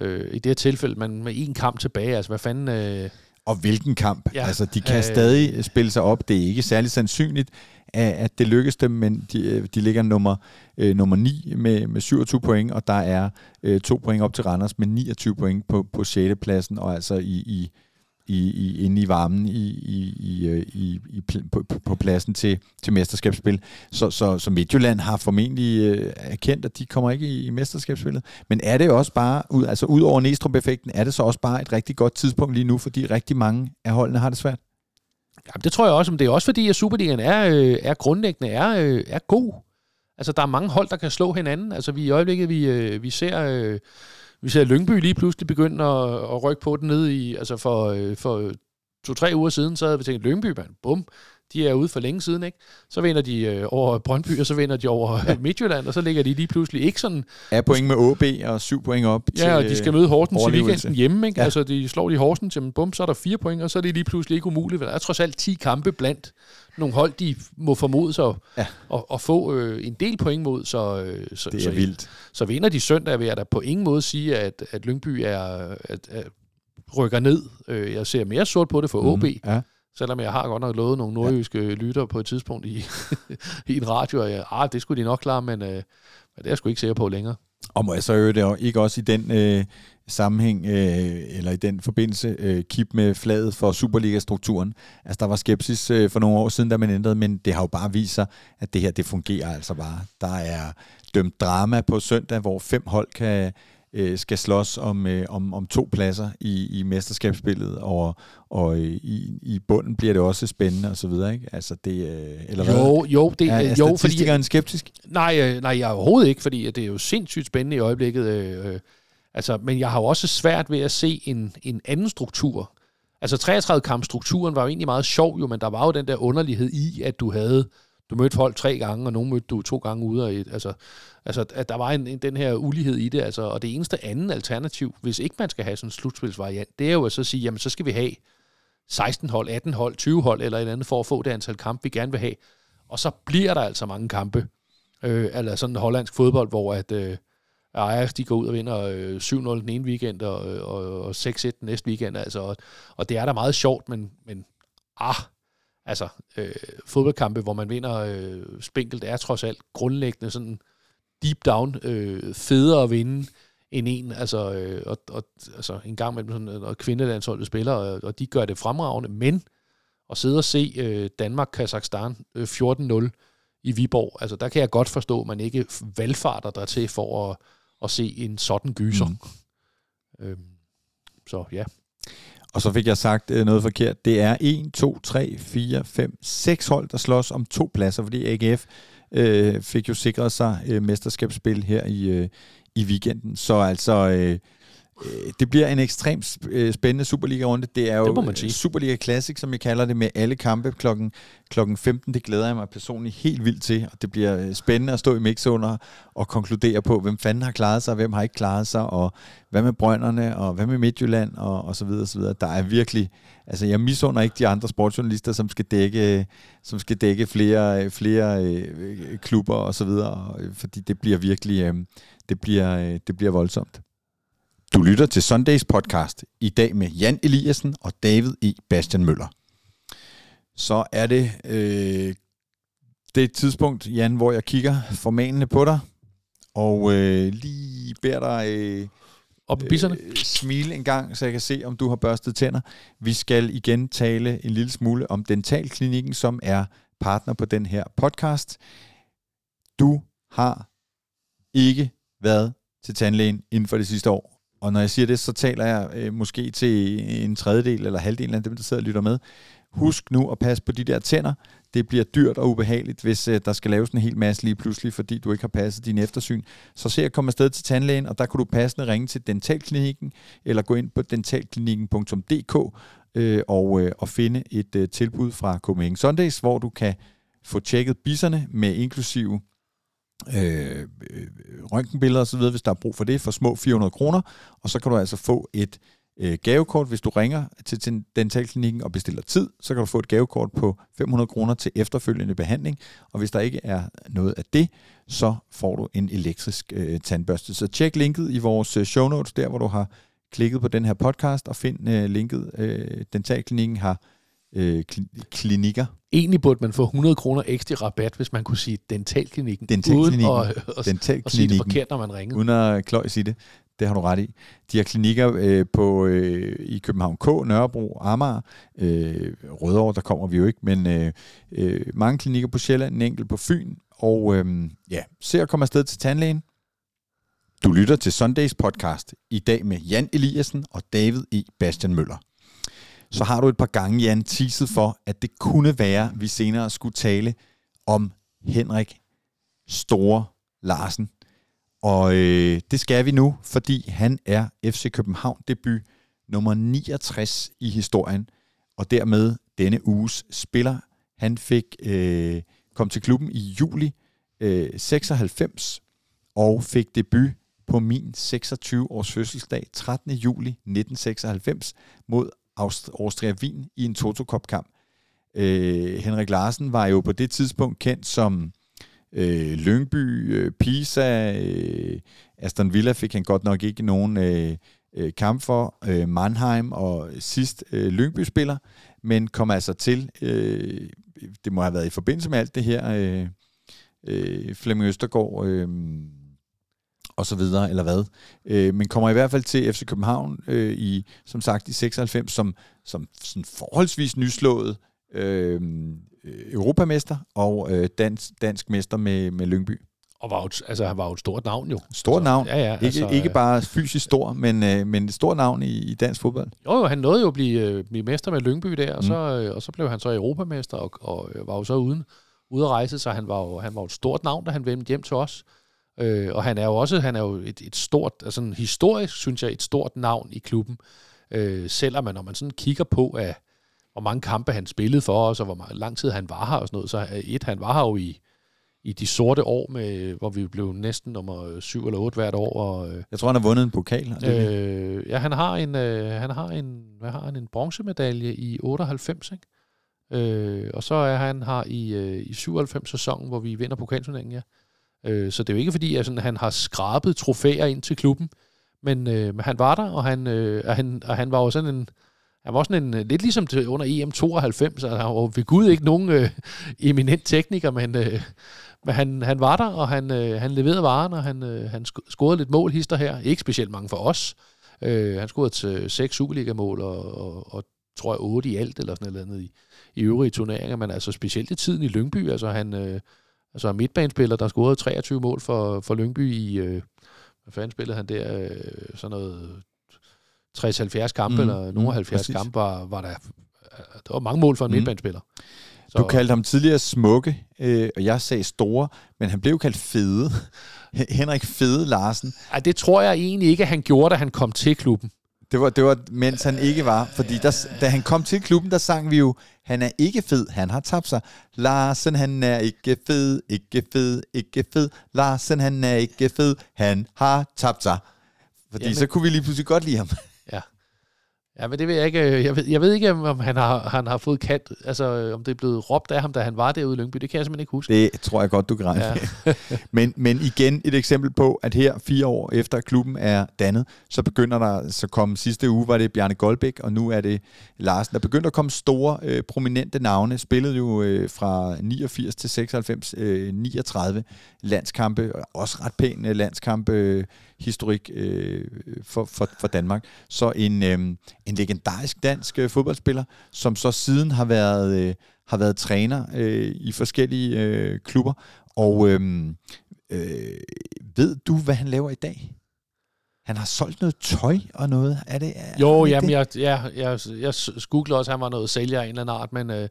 øh, i det her tilfælde man med en kamp tilbage. Altså hvad fanden øh, og hvilken kamp. Ja, altså, de kan øh, stadig spille sig op. Det er ikke særlig sandsynligt, at det lykkes dem, men de, de ligger nummer, øh, nummer ni med, med syvogtyve point, og der er øh, to point op til Randers med niogtyve point på, på sjette pladsen, og altså i, i, i, i, inde i varmen i, i, i, i, på, på pladsen til, til mesterskabsspil. Så, så, så Midtjylland har formentlig øh, erkendt, at de kommer ikke i, i mesterskabsspillet. Men er det også bare, ud, altså ud over Neestrup-effekten, er det så også bare et rigtig godt tidspunkt lige nu, fordi rigtig mange af holdene har det svært? Jamen, det tror jeg også, men det er også fordi, at Superligaen er, øh, er grundlæggende er, øh, er god. Altså, der er mange hold, der kan slå hinanden. Altså, vi i øjeblikket, vi, øh, vi ser... Øh, Vi ser Lyngby lige pludselig begynde at, at rykke på den ned i, altså for, for to-tre uger siden, så havde vi tænkt, Lyngby, man, bum, de er ude for længe siden, ikke? Så vinder de over Brøndby, og så vinder de over Midtjylland, og så ligger de lige pludselig ikke sådan... Ja, point med O B og syv point op til... Ja, og de skal møde Horsens i weekenden hjemme, ikke? Ja. Altså, de slår de Horsens, jamen bum, så er der fire point, og så er det lige pludselig ikke umuligt. Der er trods alt ti kampe blandt nogle hold, de må formode sig ja. at, at få øh, en del point mod, så, øh, så, det er så, vildt. Så vinder de søndag, vil jeg da på ingen måde sige, at, at Lyngby er, at, at rykker ned. Jeg ser mere sort på det for O B, mm, ja. selvom jeg har godt nok lovet nogle nordjyske ja. lyttere på et tidspunkt i, i en radio, og jeg, ah, det skulle de nok klare, men, øh, men det er jeg sgu ikke sikker på længere. Og må jeg så øve det ikke også i den øh, sammenhæng, øh, eller i den forbindelse, øh, kip med flaget for Superliga-strukturen. Altså, der var skepsis øh, for nogle år siden, da man ændrede, men det har jo bare vist sig, at det her, det fungerer altså bare. Der er dømt drama på søndag, hvor fem hold kan... skal slås om, om, om to pladser i, i mesterskabsspillet, og, og i, i bunden bliver det også spændende og så videre, ikke? Altså det, eller hvad? Jo, jo. Det, er er jo, statistikeren fordi, skeptisk? Nej, nej, jeg er overhovedet ikke, fordi det er jo sindssygt spændende i øjeblikket. Altså, men jeg har jo også svært ved at se en, en anden struktur. Altså treogtredive-kampstrukturen var jo egentlig meget sjov, jo, men der var jo den der underlighed i, at du havde, du mødte folk tre gange, og nogen mødte du to gange ude. Og et, altså, altså, at der var en, en, den her ulighed i det, altså, og det eneste andet alternativ, hvis ikke man skal have sådan en slutspilsvariant, det er jo at så sige, jamen så skal vi have seksten hold, atten hold, tyve hold eller et andet for at få det antal kampe, vi gerne vil have. Og så bliver der altså mange kampe. Øh, eller sådan en hollandsk fodbold, hvor at øh, A G F, de går ud og vinder øh, syv nul den ene weekend, og, og, og seks et den næste weekend. Altså, og, og det er da meget sjovt, men, men ah, altså, øh, fodboldkampe, hvor man vinder øh, spinkelt, er trods alt grundlæggende sådan deep down øh, federe at vinde end en. Altså, øh, og, og, altså en gang mellem sådan, og kvindelandsholdet spiller, og, og de gør det fremragende, men at sidde og se øh, Danmark-Kazakhstan øh, fjorten nul i Viborg, altså der kan jeg godt forstå, at man ikke valgfarter der til for at, at se en sådan gyser. Mm. Øhm, så ja. Og så fik jeg sagt noget forkert. Det er en, to, tre, fire, fem, seks hold, der slås om to pladser, fordi A G F øh, fik jo sikret sig øh, mesterskabsspil her i, øh, i weekenden. Så altså... Øh, det bliver en ekstremt spændende Superliga-runde. Det er jo det Superliga Classic, som jeg kalder det, med alle kampe klokken, klokken femten. Det glæder jeg mig personligt helt vildt til, og det bliver spændende at stå i mixzone og konkludere på, hvem fanden har klaret sig, og hvem har ikke klaret sig, og hvad med Brønderne, og hvad med Midtjylland, og, og så videre, og så videre. Der er virkelig... Altså, jeg misunder ikke de andre sportsjournalister, som skal dække, som skal dække flere, flere øh, klubber, og så videre, fordi det bliver virkelig... Øh, det, bliver, øh, det bliver voldsomt. Du lytter til Sundays podcast i dag med Jan Eliassen og David E. Bastian Møller. Så er det øh, det er et tidspunkt, Jan, hvor jeg kigger formanende på dig og øh, lige beder dig øh, op i bisserne. Øh, smile en gang, så jeg kan se, om du har børstet tænder. Vi skal igen tale en lille smule om Dentalklinikken, som er partner på den her podcast. Du har ikke været til tandlægen inden for det sidste år. Og når jeg siger det, så taler jeg øh, måske til en tredjedel eller halvdelen af dem, der sidder og lytter med. Husk nu at passe på de der tænder. Det bliver dyrt og ubehageligt, hvis øh, der skal laves en hel masse lige pludselig, fordi du ikke har passet din eftersyn. Så se at komme afsted til tandlægen, og der kan du passende ringe til Dentalklinikken, eller gå ind på dentalklinikken punktum d k øh, og, øh, og finde et øh, tilbud fra Copenhagen Sundays, hvor du kan få tjekket bisserne med inklusive... Øh, øh, røntgenbilleder og så videre, hvis der er brug for det, for små fire hundrede kroner, og så kan du altså få et øh, gavekort, hvis du ringer til Dentalklinikken og bestiller tid, så kan du få et gavekort på fem hundrede kroner til efterfølgende behandling, og hvis der ikke er noget af det, så får du en elektrisk øh, tandbørste. Så tjek linket i vores show notes, der hvor du har klikket på den her podcast, og find øh, linket. øh, Dentalklinikken har Øh, klinikker. Egentlig burde man få hundrede kroner ekstra rabat, hvis man kunne sige Dentalklinikken, Dentalklinikken. uden at, at, Dentalklinikken. at sige det forkert, når man ringer. Uden at kløjs i det. Det har du ret i. De har klinikker øh, på, øh, i København K, Nørrebro, Amager, øh, Rødovre, der kommer vi jo ikke, men øh, øh, mange klinikker på Sjælland, en enkelt på Fyn, og øh, ja, se at komme afsted til tandlægen. Du lytter til Sundays podcast i dag med Jan Eliassen og David E. Bastian Møller. Så har du et par gange, Jan, teaset for, at det kunne være, vi senere skulle tale om Henrik Store Larsen. Og øh, det skal vi nu, fordi han er F C København debut nummer niogtres i historien. Og dermed denne uges spiller. Han fik øh, kom til klubben i juli øh, seksoghalvfems og fik debut på min seksogtyve års fødselsdag trettende juli nitten seksoghalvfems mod Austria-Wien i en Toto-Cup-kamp. Øh, Henrik Larsen var jo på det tidspunkt kendt som øh, Lyngby, øh, Pisa, øh, Aston Villa fik han godt nok ikke nogen øh, kamp for, øh, Mannheim og sidst øh, Lyngby-spiller, men kom altså til, øh, det må have været i forbindelse med alt det her, øh, øh, Flemming Østergaard... Øh, og så videre, eller hvad. Øh, men kommer i hvert fald til F C København øh, i, som sagt, i seksoghalvfems, som, som sådan forholdsvis nyslået øh, europamester og øh, dansk, dansk mester med, med Lyngby. Og var jo, altså, han var jo et stort navn, jo. Stort navn. Ja, ja, altså, ikke, ikke bare fysisk stor, men, øh, men et stort navn i, i dansk fodbold. Jo, han nåede jo at blive, øh, blive mester med Lyngby der, og, mm. så, øh, og så blev han så europamester, og, og øh, var jo så uden, ude at rejse, så han var jo, han var jo et stort navn, da han vendte hjem til os. Øh, og han er jo også han er jo et, et stort, altså historisk, synes jeg, et stort navn i klubben. Øh, selvom man, når man sådan kigger på, at, hvor mange kampe han spillede for os, og hvor meget, lang tid han var her og sådan noget, så et, han var her jo i, i de sorte år, med, hvor vi blev næsten nummer syv eller otte hvert år. Og, jeg tror, han har vundet en pokal. Det øh, ja, han har en, øh, han har en, hvad har han, en bronzemedalje i otteoghalvfems, ikke? Øh, og så er han her i, øh, i syvoghalvfems-sæsonen, hvor vi vinder pokalturneringen, ja. Øh, så det er jo ikke fordi, at sådan, han har skrabet trofæer ind til klubben, men, øh, men han var der, og han, øh, og han, og han var jo sådan en, han var også sådan en, lidt ligesom under E M tooghalvfems, altså han var ved Gud ikke nogen øh, eminent tekniker, men, øh, men han, han var der, og han, øh, han leverede varen, og han, øh, han scorede lidt mål hister her. Ikke specielt mange for os. Øh, han scorede seks Superliga-mål, og, og, og tror jeg otte i alt, eller sådan noget andet i, i øvrige turneringer, men altså specielt i tiden i Lyngby, altså han øh, altså midtbanespiller, der scorede treogtyve mål for, for Lyngby i, øh, hvad fanden spillede han der, øh, sådan noget tres til halvfjerds kampe, mm, eller nogle halvfjerds præcis. Kampe, var, var der, der var mange mål for en mm. midtbanespiller. Så. Du kaldte ham tidligere smukke, øh, og jeg sagde store, men han blev kaldt Fede. Henrik Fede Larsen. Ej, det tror jeg egentlig ikke, at han gjorde, da han kom til klubben. Det var, det var mens han ikke var, fordi der, da han kom til klubben, der sang vi jo, han er ikke fed, han har tabt sig. Larsen, han er ikke fed, ikke fed, ikke fed. Larsen, han er ikke fed, han har tabt sig. Fordi jamen, så kunne vi lige pludselig godt lide ham. Ja. Ja, men det ved jeg ikke. Jeg ved, jeg ved ikke, om han har, han har fået kant, altså om det er blevet råbt af ham, da han var derude i Lyngby. Det kan jeg simpelthen ikke huske. Det tror jeg godt, du kan regne. Ja. men, men igen et eksempel på, at her fire år efter klubben er dannet, så begynder der, så kom sidste uge, var det Bjarke Goldbæk, og nu er det Larsen. Der begyndte at komme store, øh, prominente navne. Spillede jo øh, fra niogfirs til seksoghalvfems, øh, niogtredive landskampe, også ret pæne landskampe, øh, historik øh, for, for, for Danmark. Så en, øh, en legendarisk dansk øh, fodboldspiller, som så siden har været, øh, har været træner øh, i forskellige øh, klubber. Og øh, øh, ved du, hvad han laver i dag? Han har solgt noget tøj og noget. Er det, er jo, jamen, det? Jeg, jeg, jeg, jeg googlede også, at han var noget sælger af en eller anden art, men, øh,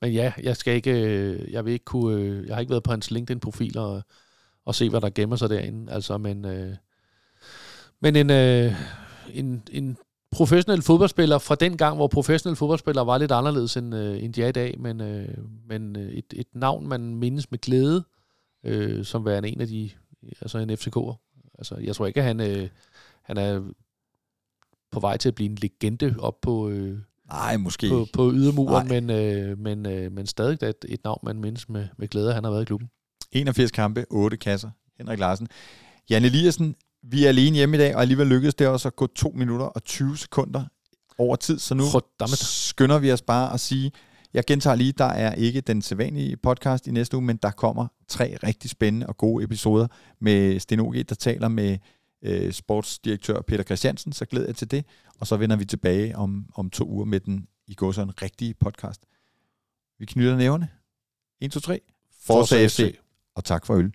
men ja, jeg skal ikke, øh, jeg vil ikke kunne, øh, jeg har ikke været på hans LinkedIn-profil og, og se, hvad der gemmer sig derinde. Altså, men øh, Men en, øh, en, en professionel fodboldspiller fra den gang, hvor professionelle fodboldspillere var lidt anderledes end, øh, end de er i dag, men, øh, men et, et navn, man mindes med glæde, øh, som værende en af de, altså en F C K'er. Altså, jeg tror ikke, at han, øh, han er på vej til at blive en legende op på, øh, nej, måske. på, på ydermuren, men, øh, men, øh, men stadig et, et navn, man mindes med, med glæde, han har været i klubben. enogfirs kampe, otte kasser. Henrik Larsen. Jan Eliassen. Vi er alene hjemme i dag, og alligevel lykkedes det også at gå to minutter og tyve sekunder over tid, så nu skynder vi os bare at sige, jeg gentager lige, der er ikke den sædvanlige podcast i næste uge, men der kommer tre rigtig spændende og gode episoder med Sten O G, der taler med øh, sportsdirektør Peter Christiansen, så glæder jeg til det, og så vender vi tilbage om, om to uger med den i går så en rigtig podcast. Vi knytter nævne. en, to, tre. Forza F C, og tak for øl.